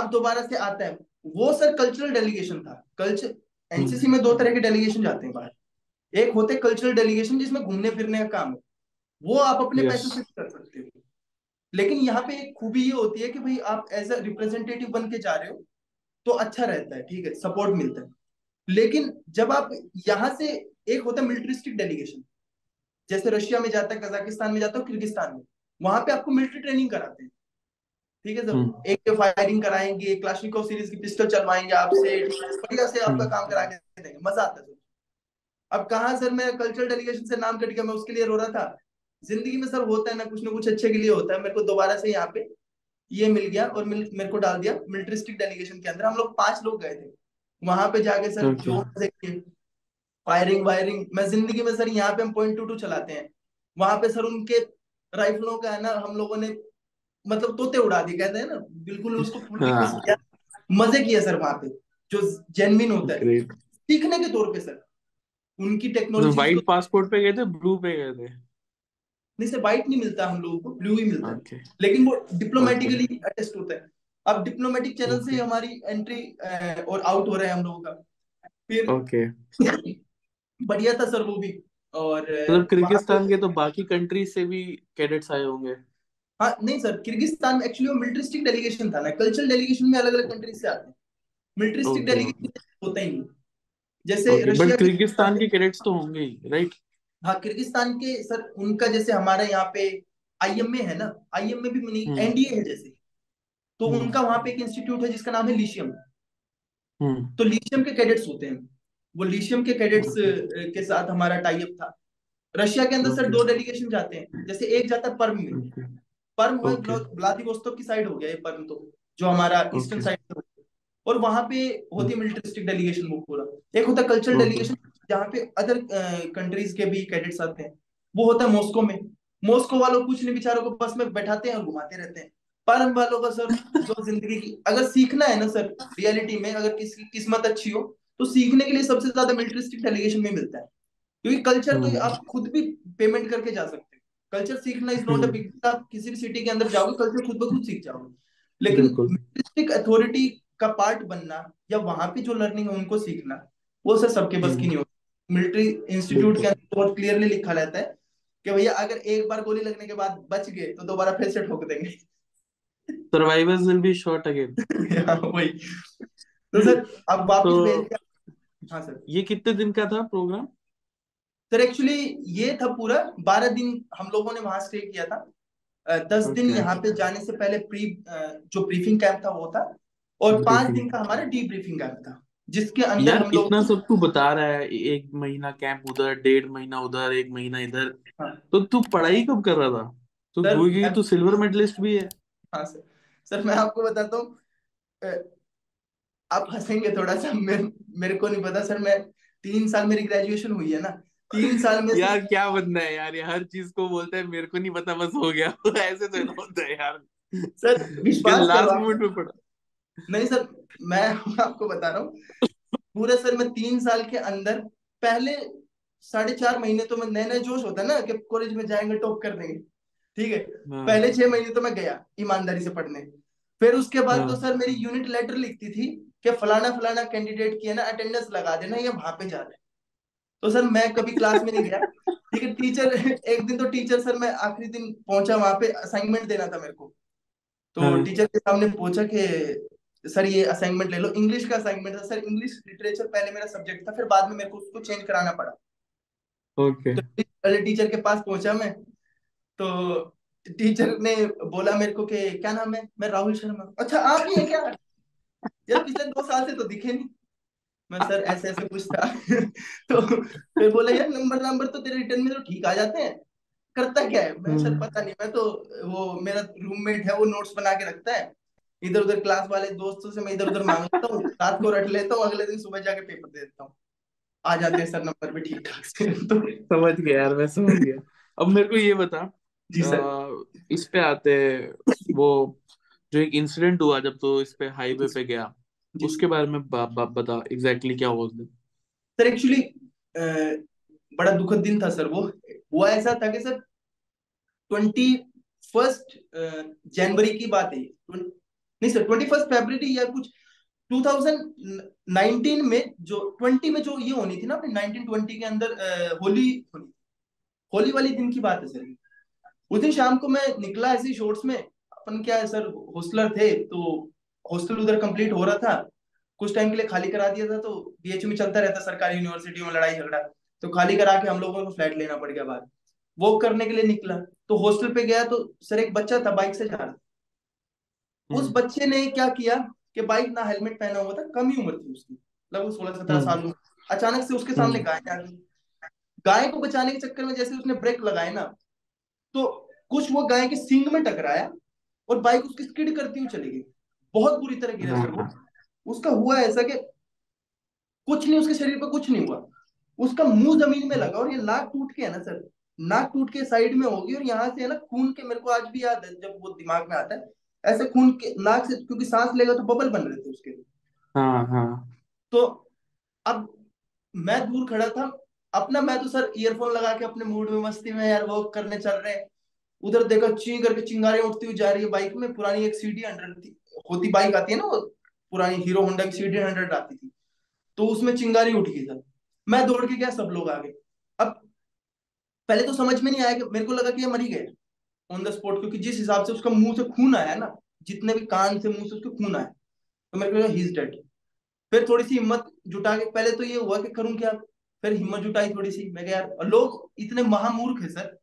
अब दोबारा से आता है वो सर कल्चरल डेलीगेशन था। कल्चर एनसीसी में दो तरह के डेलीगेशन जाते हैं बाहर, एक होते कल्चरल डेलीगेशन जिसमें घूमने फिरने का काम है, वो आप अपने yes. पैसे से कर सकते हो। लेकिन यहाँ पे एक खूबी ये होती है कि भाई आप एज अ रिप्रेजेंटेटिव बन के जा रहे हो तो अच्छा रहता है, ठीक है, सपोर्ट मिलता है। लेकिन जब आप यहाँ से, एक होता है मिलिट्रिस्टिक डेलीगेशन, जैसे रशिया में जाता है, कजाकिस्तान में जाता है, किर्गिस्तान में, वहां पे आपको मिलिट्री ट्रेनिंग कराते हैं, ठीक है सर। एक फायरिंग कराएंगे, क्लाशनिकोव सीरीज की पिस्टल चलवाएंगे आपसे, बढ़िया से आपका काम करा के देंगे, मजा आता है। अब कहाँ सर, मैं कल्चरल डेलीगेशन से नाम कट गया, मैं उसके लिए रो रहा था। जिंदगी में सर होता है ना, कुछ ना कुछ अच्छे के लिए होता है। मेरे को दोबारा से यहाँ पे ये मिल गया और मेरे को डाल दिया मिलिट्रिस्टिक डेलीगेशन के अंदर। हम लोग पांच लोग गए थे वहां पे, जाके सर जो फायरिंग वायरिंग, मैं जिंदगी में सर, यहाँ पे हम पॉइंट टू टू चलाते हैं, वहां पे सर उनके राइफलों का है ना, हम लोगों ने मतलब तोते उड़ा दिए, कहते हैं ना, बिल्कुल उसको मजे किया सर वहां पे, जो जेन्युइन होता है सीखने के तौर पे सर। उनकी टेक्नोलॉजी, व्हाइट पासपोर्ट पे गए थे, ब्लू पे गए थे? नहीं सर, व्हाइट नहीं मिलता हम लोगों को, ब्लू ही मिलता है okay. लेकिन वो डिप्लोमेटिकली okay. अटेस्ट होता है। अब डिप्लोमेटिक चैनल okay. से हमारी एंट्री और आउट हो रहा है हम लोगों का। फिर ओके बढ़िया था सर वो भी। और मतलब किर्गिस्तान के तो बाकी कंट्री से भी कैडेट्स आए होंगे? हाँ, नहीं सर, किर्गिस्तान में एक्चुअली वो मिलिट्रिस्टिक डेलीगेशन था ना, कल्चरल डेलीगेशन में अलग अलग कंट्री से आते हैं, मिलिट्रिस्टिक डेलीगेशन होता ही नहीं। जैसे रशिया, किर्गिस्तान के कैडेट्स तो होंगे ही, राइट? हाँ, किर्गिस्तान के सर उनका, जैसे हमारे यहाँ पे आई एम ए है ना, आई एम ए भी नहीं, एन डी ए है जैसे, तो उनका वहाँ पे एक इंस्टीट्यूट है जिसका नाम है लिशियम, तो लिशियम के कैडेट्स होते हैं वो। लिशियम के कैडेट्स के साथ हमारा टाई अप था। रशिया के अंदर सर दो डेलीगेशन जाते हैं, जैसे एक जाता है पर्म में, पर्म व्लादिवोस्तोक की साइड हो गया ये पर्म, तो जो हमारा ईस्टर्न साइड, और वहां पे होती है मिलिट्रिस्टिक डेलीगेशन वो पूरा। एक होता है कल्चरल डेलीगेशन जहाँ पे अदर कंट्रीज के भी कैडेट्स आते हैं, वो होता है मॉस्को में। मॉस्को वालों कुछ नहीं, बेचारों को बस में बैठाते हैं और घुमाते रहते हैं। पर्म वालों का सर जो जिंदगी की, अगर सीखना है ना सर रियलिटी में, अगर किसी किस्मत अच्छी हो तो सीखने के लिए सबसे ज्यादा मिलिट्रिस्टिक डेलीगेशन में मिलता है, क्योंकि कल्चर तो आप खुद भी पेमेंट करके जा सकते हो। कल्चर सीखना is not a big deal, आप किसी भी सिटी के अंदर जाओगे कल्चर खुद ब खुद सीख जाओगे। लेकिन मिलिट्रिस्टिक अथॉरिटी का पार्ट बनना या वहां पे जो लर्निंग है उनको सीखना, वो सर सबके बस की नहीं होती। मिलिट्री इंस्टीट्यूट के अंदर बहुत क्लियरली लिखा रहता है कि भैया अगर एक बार गोली लगने के बाद बच गए तो दोबारा फिर से ठोक देंगे, survivors will be shot again. वही तो सर, अब वापस भेज। हाँ सर, ये कितने दिन का था प्रोग्राम? सर एक्चुअली ये था पूरा बारह दिन हम लोगों ने वहां स्टे किया था। दस okay. दिन यहाँ पे जाने से पहले प्री जो ब्रीफिंग कैंप था वो था, और पांच दिन का हमारा डी ब्रीफिंग कैंप था, जिसके अंदर हम लोग इतना सब तू बता रहा है, एक महीना कैंप उधर, डेढ़ महीना उधर, एक महीना इधर। हाँ। तो तू पढ़ाई कब कर रहा था? तो तू तो सिल्वर मेडलिस्ट भी है। हाँ सर, सर मैं आपको बताता हूँ, आप हंसेंगे थोड़ा सा, मेरे, मेरे को नहीं पता सर, मैं तीन साल मेरी ग्रेजुएशन हुई है ना, तीन साल में यार क्या बनना है यार, ये हर चीज को बोलता है मेरे को नहीं पता बस हो गया, ऐसे तो नहीं होता है यार सर, विश्वास लास्ट मोमेंट में पड़ा। नहीं सर मैं आपको बता रहा हूँ पूरा सर, मैं तीन साल के अंदर पहले साढ़े चार महीने तो मैं नए नए जोश होता है ना कि कॉलेज में जाएंगे टॉप कर देंगे, ठीक है, पहले छह महीने तो मैं गया ईमानदारी से पढ़ने। फिर उसके बाद तो सर मेरी यूनिट लेटर लिखती थी कि फलाना फलाना कैंडिडेट की है ना अटेंडेंस लगा देना, ये वहां पे जा रहे। तो सर मैं कभी क्लास में नहीं गया, ठीक है। टीचर एक दिन तो टीचर सर मैं आखिरी दिन पहुंचा वहां पे, असाइनमेंट देना था मेरे को, तो टीचर के सामने पूछा कि सर ये असाइनमेंट ले लो, इंग्लिश का असाइनमेंट था सर, इंग्लिश लिटरेचर पहले मेरा सब्जेक्ट था, फिर बाद में मेरे को उसको चेंज कराना पड़ा। Okay okay. तो टीचर के पास पहुंचा मैं, तो टीचर ने बोला मेरे को कि क्या नाम है, मैं राहुल शर्मा। अच्छा आप ही है क्या यार, पिछले दो साल से तो दिखे नहीं। मैं सर ऐसे ऐसे पूछता तो फिर बोला यार नंबर नंबर तो तेरे रिटर्न में तो ठीक आ जाते हैं, करता क्या है? मैं सर पता नहीं, मैं तो वो मेरा रूममेट है वो नोट्स बना के रखता है, इधर उधर क्लास वाले दोस्तों से मैं इधर उधर मांगता हूँ, रात को रट लेता हूँ, अगले दिन सुबह जाके पेपर दे देता हूँ, आ जाते हैं सर नंबर भी ठीक ठाक से। तो समझ गया यार, मैं समझ गया। अब मेरे को ये बता जी सर, इस पे आते वो जो एक इंसिडेंट हुआ जब तो इस पे हाईवे पे गया, उसके बारे में बाप बाप बता एग्जैक्टली क्या हुआ उस दिन। सर एक्चुअली बड़ा दुखद दिन था सर वो, वो ऐसा था कि सर ट्वेंटी फर्स्ट जनवरी की बात है, नहीं सर ट्वेंटी फर्स्ट फरवरी या कुछ दो हज़ार उन्नीस में, जो ट्वेंटी में जो ये होनी थी ना अपने नाइनटीन ट्वेंटी के अंदर होली, होली वाली दिन की बात है सर। उस दिन शाम को मैं निकला ऐसे शॉर्ट्स में, अपन क्या है सर हॉस्टलर थे, तो हॉस्टल उधर कंप्लीट हो रहा था, कुछ टाइम के लिए खाली करा दिया था, तो बीएचयू में चलता रहता सरकारी यूनिवर्सिटी में लड़ाई झगड़ा, तो खाली करा के हम लोगों को फ्लैट लेना पड़ गया बाहर। वॉक करने के लिए निकला तो हॉस्टल पे गया, तो सर एक बच्चा था बाइक से जा रहा, उस बच्चे ने क्या किया कि बाइक ना हेलमेट पहना हुआ था, कम ही उम्र थी उसकी, लगभग सोलह सत्रह साल में, अचानक से उसके सामने गाय आ गई। गाय को बचाने के चक्कर में जैसे उसने ब्रेक लगाए ना, तो कुछ वो गाय के सींग में टकराया और बाइक उसकी स्किड करती हुई चली गई, बहुत बुरी तरह गिरा सर वो। उसका हुआ ऐसा कि कुछ नहीं, उसके शरीर पर कुछ नहीं हुआ, उसका मुंह जमीन में लगा, और ये नाक टूट के है ना सर, नाक टूट के साइड में होगी, और यहाँ से है ना खून के, मेरे को आज भी याद है जब वो दिमाग में आता है, ऐसे खून के नाक से, क्योंकि सांस लेगा तो बबल बन रहे थे उसके। हाँ हाँ। तो अब मैं दूर खड़ा था अपना, मैं तो सर ईयरफोन लगा के अपने मूड में मस्ती में यार वॉक करने चल रहे, उधर देखा ची करके चिंगारी उठती हुई जा रही है बाइक में, पुरानी एक सीडी हंड्रेड थी, होती बाइक आती है ना वो पुरानी हीरो होंडा की सीडी हंड्रेड आती थी, तो उसमें चिंगारी उठ गई सर। मैं दौड़ के गया, सब लोग आ गए। अब पहले तो समझ में नहीं आया कि मेरे को लगा कि ये मर ही गए ऑन द स्पॉट, क्योंकि जिस हिसाब से उसका मुंह से खून आया ना, जितने भी कान से मुंह से उसके खून आया, तो मेरे को लगा ही इज डेड। फिर थोड़ी सी हिम्मत जुटा के, पहले तो ये हुआ कि करूँ क्या, फिर हिम्मत जुटाई थोड़ी सी, मैं यार लोग इतने महामूर्ख है सर,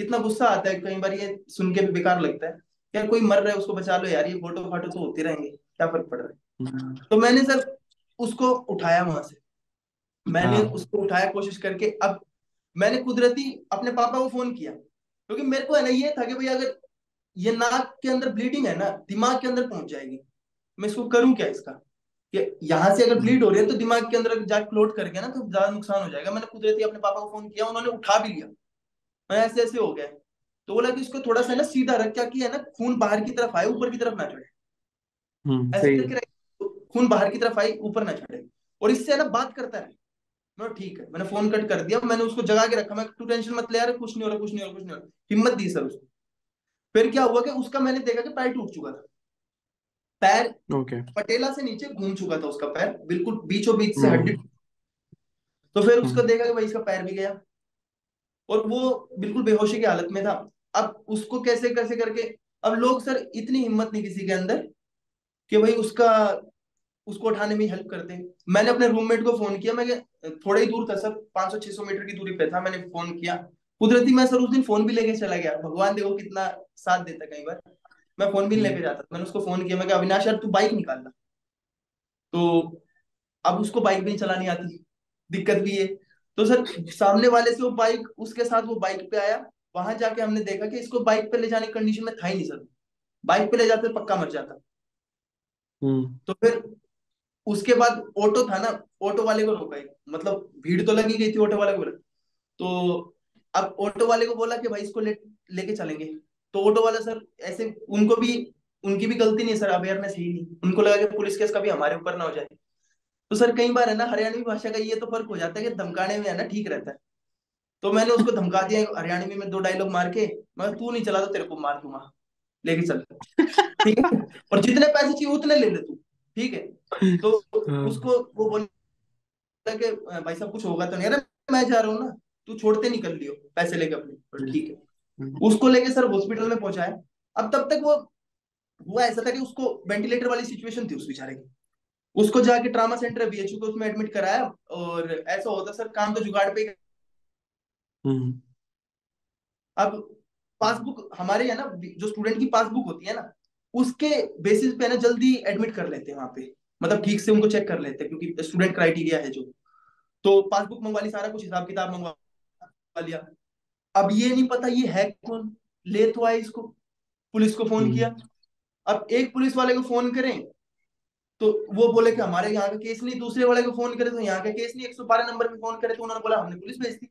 इतना गुस्सा आता है कई बार, ये सुन के भी बेकार लगता है यार, कोई मर रहा है उसको बचा लो यार, ये फोटो फाटो तो होते रहेंगे, क्या फर्क पड़ रहा है। तो मैंने सर उसको उठाया वहां से, मैंने उसको उठाया कोशिश करके। अब मैंने कुदरती अपने पापा को फोन किया, क्योंकि मेरे को है ना ये था कि भाई अगर ये नाक के अंदर ब्लीडिंग है ना, दिमाग के अंदर पहुंच जाएगी, मैं इसको करूं क्या इसका, कि यहाँ से अगर ब्लीड हो रही है तो दिमाग के अंदर जाके क्लोट करके ना तो ज्यादा नुकसान हो जाएगा। मैंने कुदरती अपने पापा को फोन किया, उन्होंने उठा भी लिया, ऐसे ऐसे हो गया। तो बोला कि इसको थोड़ा सा ना सीधा रख, क्या किया ना खून बाहर की तरफ आए, ऊपर की तरफ ना चढ़े, ऐसे करके खून बाहर की तरफ आए, ऊपर ना चढ़े, और इससे ना बात करता रहे। मैं ठीक है, मैंने फोन कट कर दिया, मैंने उसको जगा के रखा, मैं तू टेंशन मत ले यार, कुछ नहीं हो रहा कुछ नहीं हो रहा कुछ नहीं हो रहा, हिम्मत दी सर उसको। फिर क्या हुआ कि उसका मैंने देखा कि पैर टूट चुका था, पैर पटेला से नीचे घूम चुका था उसका पैर, बिल्कुल बीचों बीच से हड्डी। तो फिर उसको देखा कि भाई इसका पैर भी गया, और वो बिल्कुल बेहोशी की हालत में था। अब उसको कैसे कैसे करके, अब लोग सर इतनी हिम्मत नहीं किसी के अंदर कि भाई उसका उसको उठाने में हेल्प करते हैं। मैंने अपने रूममेट को फोन किया, मैं थोड़ा ही दूर था सर, पाँच सौ छह सौ मीटर की दूरी पे था, मैंने फोन किया। कुदरती मैं सर उस दिन फोन भी लेके चला गया, भगवान देखो कितना साथ देता, कई बार मैं फोन भी लेके जाता। मैंने उसको फोन किया, मैं कहा अविनाश यार तू बाइक निकालना, तो अब उसको बाइक भी चलानी आती, दिक्कत भी है। तो सर सामने वाले से वो बाइक, उसके साथ वो बाइक पे आया, वहां जाके हमने देखा कि इसको बाइक पे ले जाने की कंडीशन में था ही नहीं सर, बाइक पे ले जाते पक्का मर जाता। तो फिर उसके बाद ऑटो था ना, ऑटो वाले को रोका, मतलब भीड़ तो लगी गई थी, ऑटो वाले को बोला, तो अब ऑटो वाले को बोला कि भाई इसको ले लेके चलेंगे। तो ऑटो वाला सर ऐसे, उनको भी, उनकी भी गलती नहीं सर, अवेयरनेस ही नहीं, उनको लगा कि पुलिस केस कभी हमारे ऊपर ना हो जाए। तो सर कई बार है ना हरियाणवी भाषा का ये तो फर्क हो जाता है कि धमकाने में है ना ठीक रहता है, तो मैंने उसको धमका दिया हरियाणवी में दो डायलॉग मार के, मगर तू नहीं चला तो तेरे को मार दूंगा, लेके चल ठीक है, और जितने पैसे चाहिए उतने ले ले तू, ठीक है। तो उसको वो बोला कि भाई साहब कुछ होगा तो नहीं, अरे मैं जा रहा हूँ ना, तू छोड़ते निकल लियो पैसे लेके अपने, ठीक है। उसको लेके सर हॉस्पिटल में पहुंचाया। अब तब तक वो वो ऐसा था कि उसको वेंटिलेटर वाली सिचुएशन थी उस बेचारे की, उसको जाके ट्रामा सेंटर बीएचयू को उसमें एडमिट कराया। और ऐसा होता सर काम तो जुगाड़ पे, अब पासबुक हमारे है ना जो स्टूडेंट की पासबुक होती है ना उसके बेसिस पे है ना जल्दी एडमिट कर लेते हैं वहां पे, मतलब ठीक से उनको चेक कर लेते हैं क्योंकि स्टूडेंट क्राइटेरिया है जो, तो पासबुक मंगवा ली, सारा कुछ हिसाब किताब मंगवा लिया। अब ये नहीं पता ये है कौन, ले तो आए इसको, पुलिस को फोन किया। अब एक पुलिस वाले को फोन करें तो वो बोले कि हमारे यहाँ का केस नहीं, दूसरे वाले को फोन करे तो यहाँ का केस नहीं, एक सौ बारह नंबर पे फोन करे तो उन्होंने बोला हमने पुलिस भेज दी।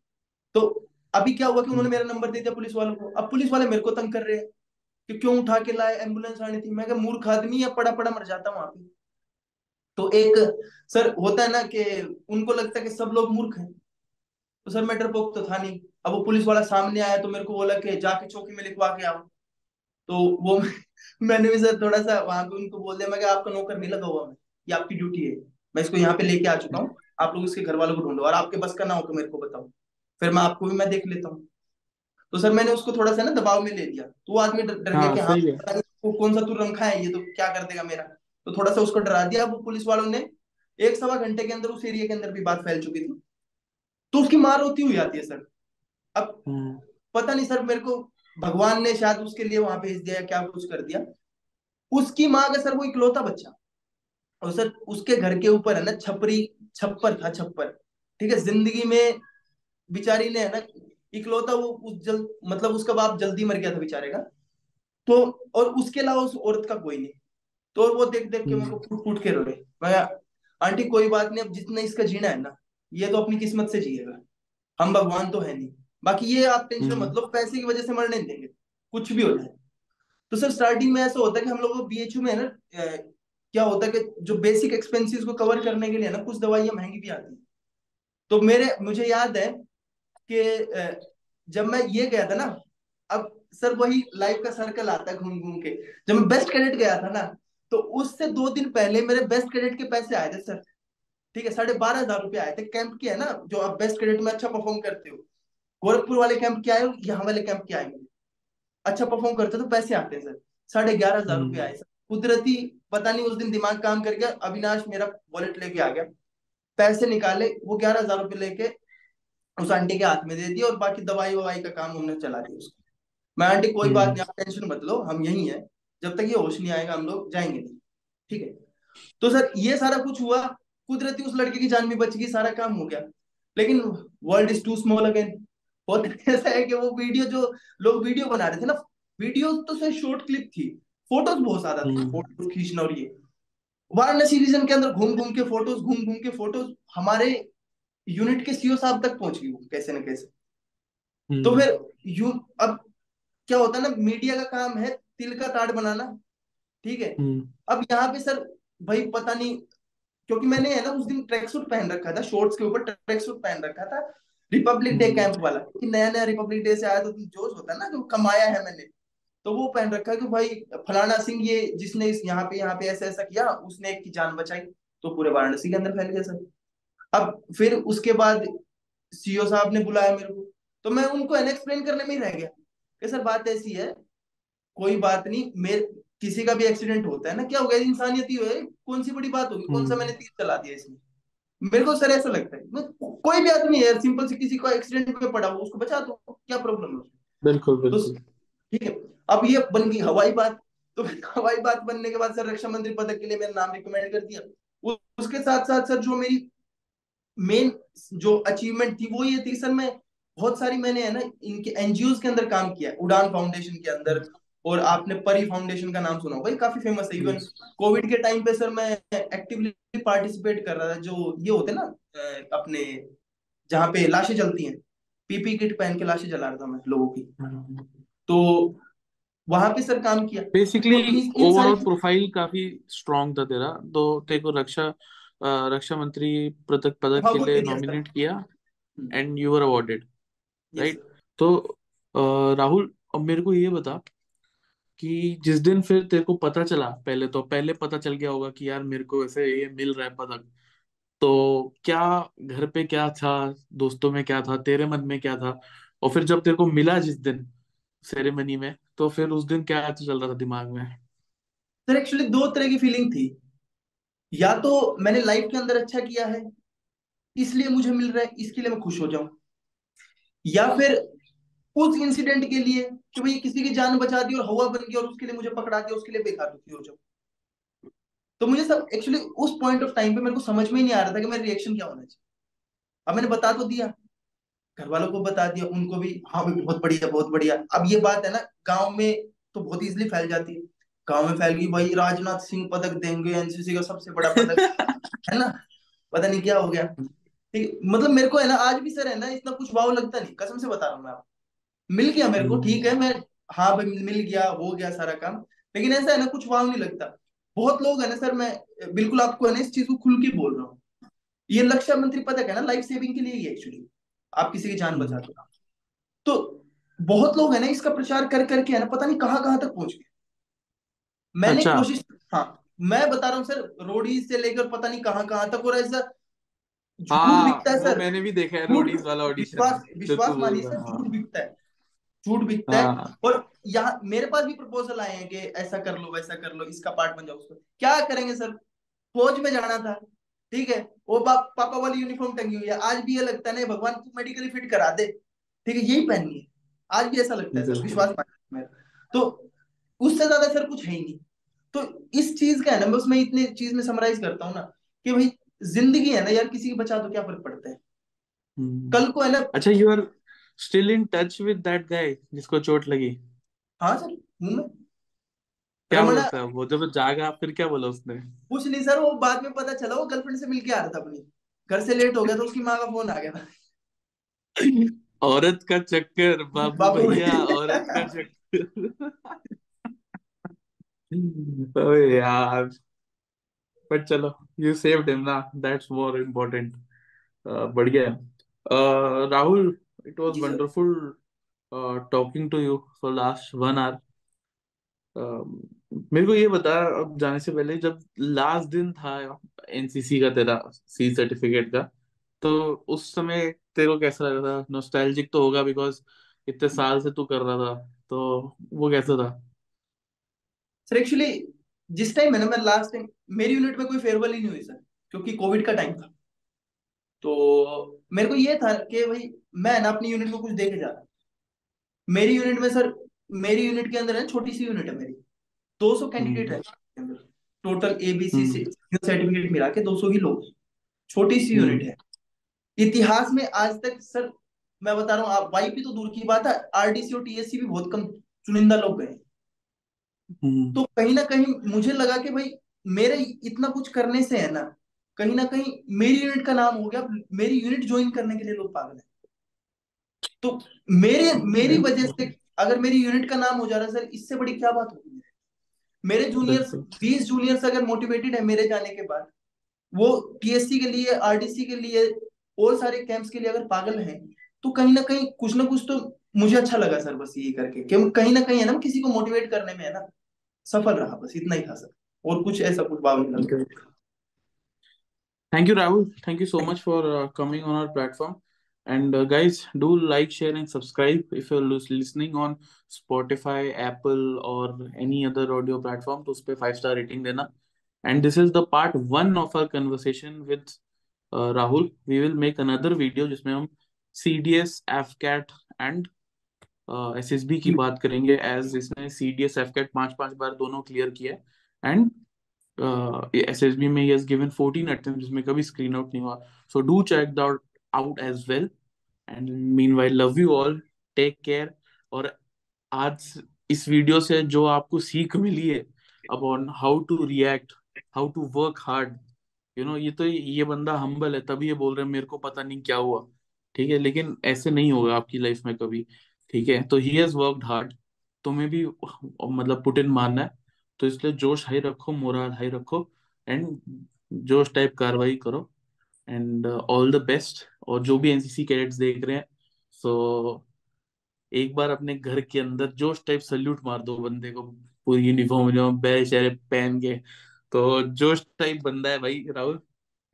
तो अभी क्या हुआ कि उन्होंने मेरा नंबर दे दिया पुलिस वालों को, अब पुलिस वाले मेरे को तंग कर रहे हैं कि क्यों उठा के लाए, एम्बुलेंस आनी थी। मैं क्या मूर्ख आदमी है, पड़ा पड़ा मर जाता वहां पे। तो एक सर होता है ना कि उनको लगता है कि सब लोग मूर्ख हैं, तो सर मैं डरपोक तो था नहीं। अब वो पुलिस वाला सामने आया तो मेरे को बोला कि जाके चौकी में लिखवा के आओ, तो वो मैंने भी सर थोड़ा सा वहां पे उनको बोल दिया, मैं आपका नौकर नहीं लगा हुआ मैं, ये आपकी ड्यूटी है, मैं इसको यहाँ पे लेके आ चुका हूँ, आप लोग इसके घर वालों को ढूंढो, और आपके बस का ना हो तो मेरे को बताओ, फिर मैं आपको भी मैं देख लेता हूँ। तो सर मैंने उसको थोड़ा सा ना दबाव में ले लिया, तो वो आदमी डर गया कि हाँ पता नहीं इसको कौन सा तुरंग खा है, ये तो क्या कर देगा मेरा, तो थोड़ा सा उसको डरा दिया। वो पुलिस वालों ने एक सवा घंटे के अंदर उस एरिया के अंदर भी बात फैल चुकी थी, तो उसकी मार होती हुई आती है सर। अब पता नहीं सर मेरे को भगवान ने शायद उसके लिए वहां भेज दिया, क्या कुछ कर दिया। उसकी माँ का सर वो इकलौता बच्चा, और सर उसके घर के ऊपर है ना छपरी, छप्पर था, छप्पर ठीक है। जिंदगी में बिचारी ने है ना इकलौता वो उस जल, मतलब उसका बाप जल्दी मर गया था बेचारे का, तो और उसके अलावा उस औरत का कोई नहीं। तो वो देख देख के मेरे को फूट फूट के रो रहे। मैं आंटी कोई बात नहीं, अब जितना इसका जीना है ना ये तो अपनी किस्मत से जिएगा, हम भगवान तो है नहीं, बाकी ये आप टेंशन मतलब पैसे की वजह से मरने नहीं देंगे, कुछ भी हो जाए। तो सर स्टार्टिंग में ऐसा होता है कि हम लोग को बीएचयू में है ना क्या होता है कि जो बेसिक एक्सपेंसेस को कवर करने के लिए ना कुछ दवाइयां महंगी भी आती है। तो मेरे मुझे याद है कि जब मैं ये गया था ना, अब सर वही लाइफ का सर्कल आता है घूम घूम के, जब मैं बेस्ट कैडेट गया था ना तो उससे दो दिन पहले मेरे बेस्ट कैडेट के पैसे आए थे सर, ठीक है, साढ़े बारह हजार रुपये आए थे कैंप के, है ना जो आप बेस्ट कैडेट में अच्छा परफॉर्म करते हो, गोरखपुर वाले कैंप के आए हो, यहाँ वाले कैंप के आए, अच्छा परफॉर्म करते हो तो पैसे आते हैं सर, साढ़े ग्यारह हजार रुपये आए सर। कुदरती पता नहीं उस दिन दिमाग काम कर गया, अविनाश मेरा वॉलेट लेके आ गया, पैसे निकाले, वो ग्यारह हजार रुपये लेके उस आंटी के हाथ में दे दिया, और बाकी दवाई ववाई का काम हमने चला दिया उसको। मैं आंटी कोई बात नहीं, आप टेंशन मत लो, हम यही हैं, जब तक ये होश नहीं आएगा हम लोग जाएंगे नहीं, ठीक है। तो सर ये सारा कुछ हुआ, कुदरती उस लड़के की जान भी बच गई, सारा काम हो गया। लेकिन world is too small again, बहुत ऐसा है कि वो वीडियो जो लोग वीडियो बना रहे थे ना, वीडियो तो सर शॉर्ट क्लिप थी, फोटोज बहुत ज्यादा थी, फोटोज खींचना, और ये वाराणसी रीजन के अंदर घूम घूम के फोटोज, घूम घूम के फोटोज हमारे यूनिट के सीओ साहब तक पहुंच गई कैसे न कैसे। तो फिर यू अब क्या होता है ना, मीडिया का काम है तिल का ताड़ बनाना, ठीक है। अब यहाँ पे सर भाई पता नहीं, क्योंकि मैंने है ना उस दिन ट्रैक सूट पहन रखा था, शॉर्ट्स के ऊपर ट्रैक सूट पहन रखा था, रिपब्लिक डे कैंप वाला, क्योंकि नया नया रिपब्लिक डे से आया तो जोश होता है ना कि कमाया है मैंने, तो वो पहन रखा कि भाई फलाना सिंह ये जिसने इस यहाँ पे यहाँ पे ऐसा ऐसा किया उसने एक की जान बचाई, तो पूरे वाराणसी के अंदर फैल गया सर। अब फिर उसके बाद सीईओ साहब ने बुलाया मेरे को, तो मैं उनको एक्सप्लेन करने में ही रह गया कि सर बात ऐसी है, कोई बात नहीं, मेरे किसी का भी एक्सीडेंट होता है ना, क्या हो गया, इंसानियत ही है, कौन सी बड़ी बात होगी, कौन सा मैंने तीर चला दिया इसमें। मेरे को सर ऐसा लगता है कोई भी आदमी है सिंपल से किसी को एक्सीडेंट में पड़ा हो उसको बचा दो, क्या प्रॉब्लम है। बिल्कुल बिल्कुल ठीक है। अब ये बन गई हवाई बात, तो हवाई बात बनने के बाद सर रक्षा मंत्री पदक के लिए मैंने नाम रिकमेंड कर दिया। उसके साथ साथ सर जो मेरी मेन जो अचीवमेंट थी वो ये थी सर, मैं बहुत सारी मैंने है ना इनके एनजीओज के अंदर काम किया, उड़ान फाउंडेशन के अंदर, और आपने परी फाउंडेशन का नाम सुना होगा, काफी फेमस है। इवन कोविड के टाइम पे सर मैं एक्टिवली पार्टिसिपेट कर रहा था, जो ये होते ना अपने जहाँ पे लाशें जलती हैं, पीपी किट पहन के लाशें जला रहा था मैं लोगों की, तो वहां पे सर काम किया। बेसिकली ओवरऑल प्रोफाइल काफी स्ट्रॉन्ग था तेरा, तो तेरे को रक्षा रक्षा मंत्री पदक पदक के लिए नॉमिनेट किया and you were awarded, right. तो राहुल अब मेरे को ये बता कि जिस दिन फिर तेरे को पता चला, पहले तो पहले पता चल गया होगा कि यार मेरे को ऐसे ये मिल रहा है पदक, तो क्या घर पे क्या था, दोस्तों में क्या था, तेरे मन में क्या था, और फिर जब तेरे को मिला जिस दिन सेरेमनी में, तो फिर उस दिन क्या चल रहा था दिमाग में। सर एक्चुअली दो तरह की फीलिंग थी, या तो मैंने लाइफ के अंदर अच्छा किया है इसलिए मुझे मिल रहा है, इसके लिए मैं खुश हो जाऊं, या फिर उस इंसिडेंट के लिए कि भाई किसी की जान बचा दी और हवा बन गई और उसके लिए मुझे पकड़ा दिया, उसके लिए बेकार दुखी हो जाओ। तो मुझे सब एक्चुअली उस पॉइंट ऑफ टाइम पे मेरे को समझ में ही नहीं आ रहा था कि मेरा रिएक्शन क्या होना चाहिए। अब मैंने बता तो दिया, घर वालों को बता दिया, उनको भी हाँ बहुत बढ़िया बहुत बढ़िया। अब ये बात है ना गाँव में तो बहुत ईजिली फैल जाती है, गाँव में फैल गई, भाई राजनाथ सिंह पदक देंगे, एनसीसी का सबसे बड़ा पदक है ना, पता नहीं क्या हो गया। ठीक, मतलब मेरे को है ना आज भी सर है ना इतना कुछ वाव लगता नहीं, कसम से बता रहा हूँ मैं, मिल गया मेरे को, ठीक है मैं हाँ भाई मिल गया, हो गया सारा काम, लेकिन ऐसा है ना कुछ वाव नहीं लगता। बहुत लोग है ना सर, मैं बिल्कुल आपको है ना इस चीज को खुल के बोल रहा हूँ, ये रक्षा मंत्री पदक है ना लाइफ सेविंग के लिए ही, एक्चुअली आप किसी की जान बचा दो। तो बहुत लोग है ना इसका प्रचार कर करके है ना पता नहीं कहाँ कहाँ तक पहुंच गए। मैंने अच्छा। कोशिश, हाँ मैं बता रहा हूँ सर, रोडीज से लेकर पता नहीं कहाँ कहाँ तक, और ऐसा झूठ बिकता है सर, मैंने भी देखा है रोडीज वाला ऑडिशन, विश्वास मानिए सर झूठ बिकता है, झूठ बिकता है। और यहाँ मेरे पास भी प्रपोजल आए हैं कि ऐसा कर लो वैसा कर लो, इसका पार्ट बन जाओ, उसको क्या करेंगे सर, फौज में जाना था ठीक है, वो बाप पापा वाली यूनिफॉर्म टंगी हुई है, आज भी ये लगता है नहीं भगवान तू मेडिकली फिट करा दे, ठीक है यही पहननी है, आज भी ऐसा लगता है सर, विश्वास मानिए। तो उससे ज्यादा सर कुछ है ही नहीं। तो इस चीज का है ना मैं उसमें इतनी चीज में समराइज करता हूँ ना कि भाई जिंदगी है ना यार, किसी की बचा तो क्या फर्क पड़ता है कल को है ना। अच्छा you are Still in touch with that guy जिसको चोट लगी? हाँ सर, क्या बोला था वो जब जागा, फिर क्या बोला उसने? कुछ नहीं सर, वो बाद में पता चला वो गर्लफ्रेंड से मिलके आ रहा था अपनी, घर से लेट हो गया तो उसकी माँ का फोन आ गया। औरत का चक्कर बाबू भैया, औरत का चक्कर। ओ यार, पर चलो you saved him ना, that's more important। बढ़िया Rahul, it was ji wonderful uh, talking to you for last one hour। uh, मेरे को ये बता, अब जाने से पहले जब लास्ट दिन था एनसीसी का तेरा सी सर्टिफिकेट का, तो उस समय तेरे को कैसा लग रहा था? नॉस्टैल्जिक तो होगा बिकॉज इतने साल से तू कर रहा था, तो वो कैसा था? सर एक्चुअली जिस टाइम है ना मैं लास्ट टाइम मेरी यूनिट में कोई फेयरवेल ही नहीं हुई सर, क्योंकि कोविड का टाइम था। तो मेरे को ये था कि भाई मैं ना अपनी यूनिट को कुछ देके जा रहा। मेरी यूनिट में सर, मेरी यूनिट के अंदर है, छोटी सी यूनिट है मेरी, दो सौ कैंडिडेट है टोटल, एबीसी से सर्टिफिकेट मिला के दो सौ ही लोग, छोटी सी यूनिट है। इतिहास में आज तक सर मैं बता रहा हूँ, आप वाई पी तो दूर की बात है, आरडीसी और टीएससी भी बहुत कम चुनिंदा लोग गए। तो कहीं ना कहीं मुझे लगा कि भाई मेरे इतना कुछ करने से है ना कहीं ना कहीं मेरी यूनिट का नाम हो गया, मेरी यूनिट ज्वाइन करने के लिए लोग पागल हैं। तो मेरे मेरी वजह से अगर मेरी यूनिट का नाम हो जा रहा है सर, इससे बड़ी क्या बात होगी। मेरे जूनियर्स बीस जूनियर्स अगर मोटिवेटेड है मेरे जाने के बाद, वो टीएससी के लिए, आरडीसी के लिए और सारे कैंप्स के लिए अगर पागल हैं, तो कहीं ना कहीं कुछ ना कुछ तो मुझे अच्छा लगा सर, बस ये करके कि कहीं ना कहीं है ना किसी को मोटिवेट करने में है ना सफल रहा, बस इतना ही था सर, और कुछ ऐसा कुछ बात नहीं। Thank you Rahul, thank you so much for coming on our platform. And uh, guys, do like, share, and subscribe if you're listening on Spotify, Apple, or any other audio platform. तो उस पे five star rating देना. And this is the part one of our conversation with uh, Rahul. We will make another video जिसमें हम C D S, F CAT, and uh, S S B की बात करेंगे, as इसने C D S, F CAT पांच पांच बार दोनों clear किया and uh, S S B में he has given fourteen attempts जिसमें कभी screen out नहीं हुआ. So do check that out as well. And meanwhile, love you all. Take care. और आज इस वीडियो से जो आपको सीख मिली है upon how to react, how to work hard, you know, ये तो ये बंदा humble है तभी ये बोल रहे हैं मेरे को पता नहीं क्या हुआ. ठीक है, लेकिन ऐसे नहीं होगा आपकी लाइफ में कभी. ठीक है, तो he has worked hard. तुम्हें भी मतलब put in मानना है, तो इसलिए जोश हाई रखो, मोरल हाई रखो, एंड जोश टाइप कार्रवाई करो. And all the best. और जो भी एनसीसी कैडेट्स देख रहे हैं, सो so, एक बार अपने घर के अंदर जोश टाइप सल्यूट मार दो बंदे को, पूरी यूनिफॉर्म बैच पहन के. तो जोश टाइप बंदा है भाई Rahul,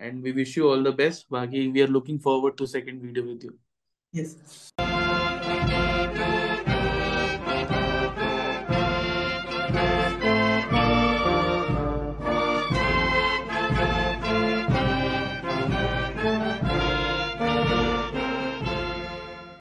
and we wish you all the best. बाकी we are looking forward to second video with you. Yes.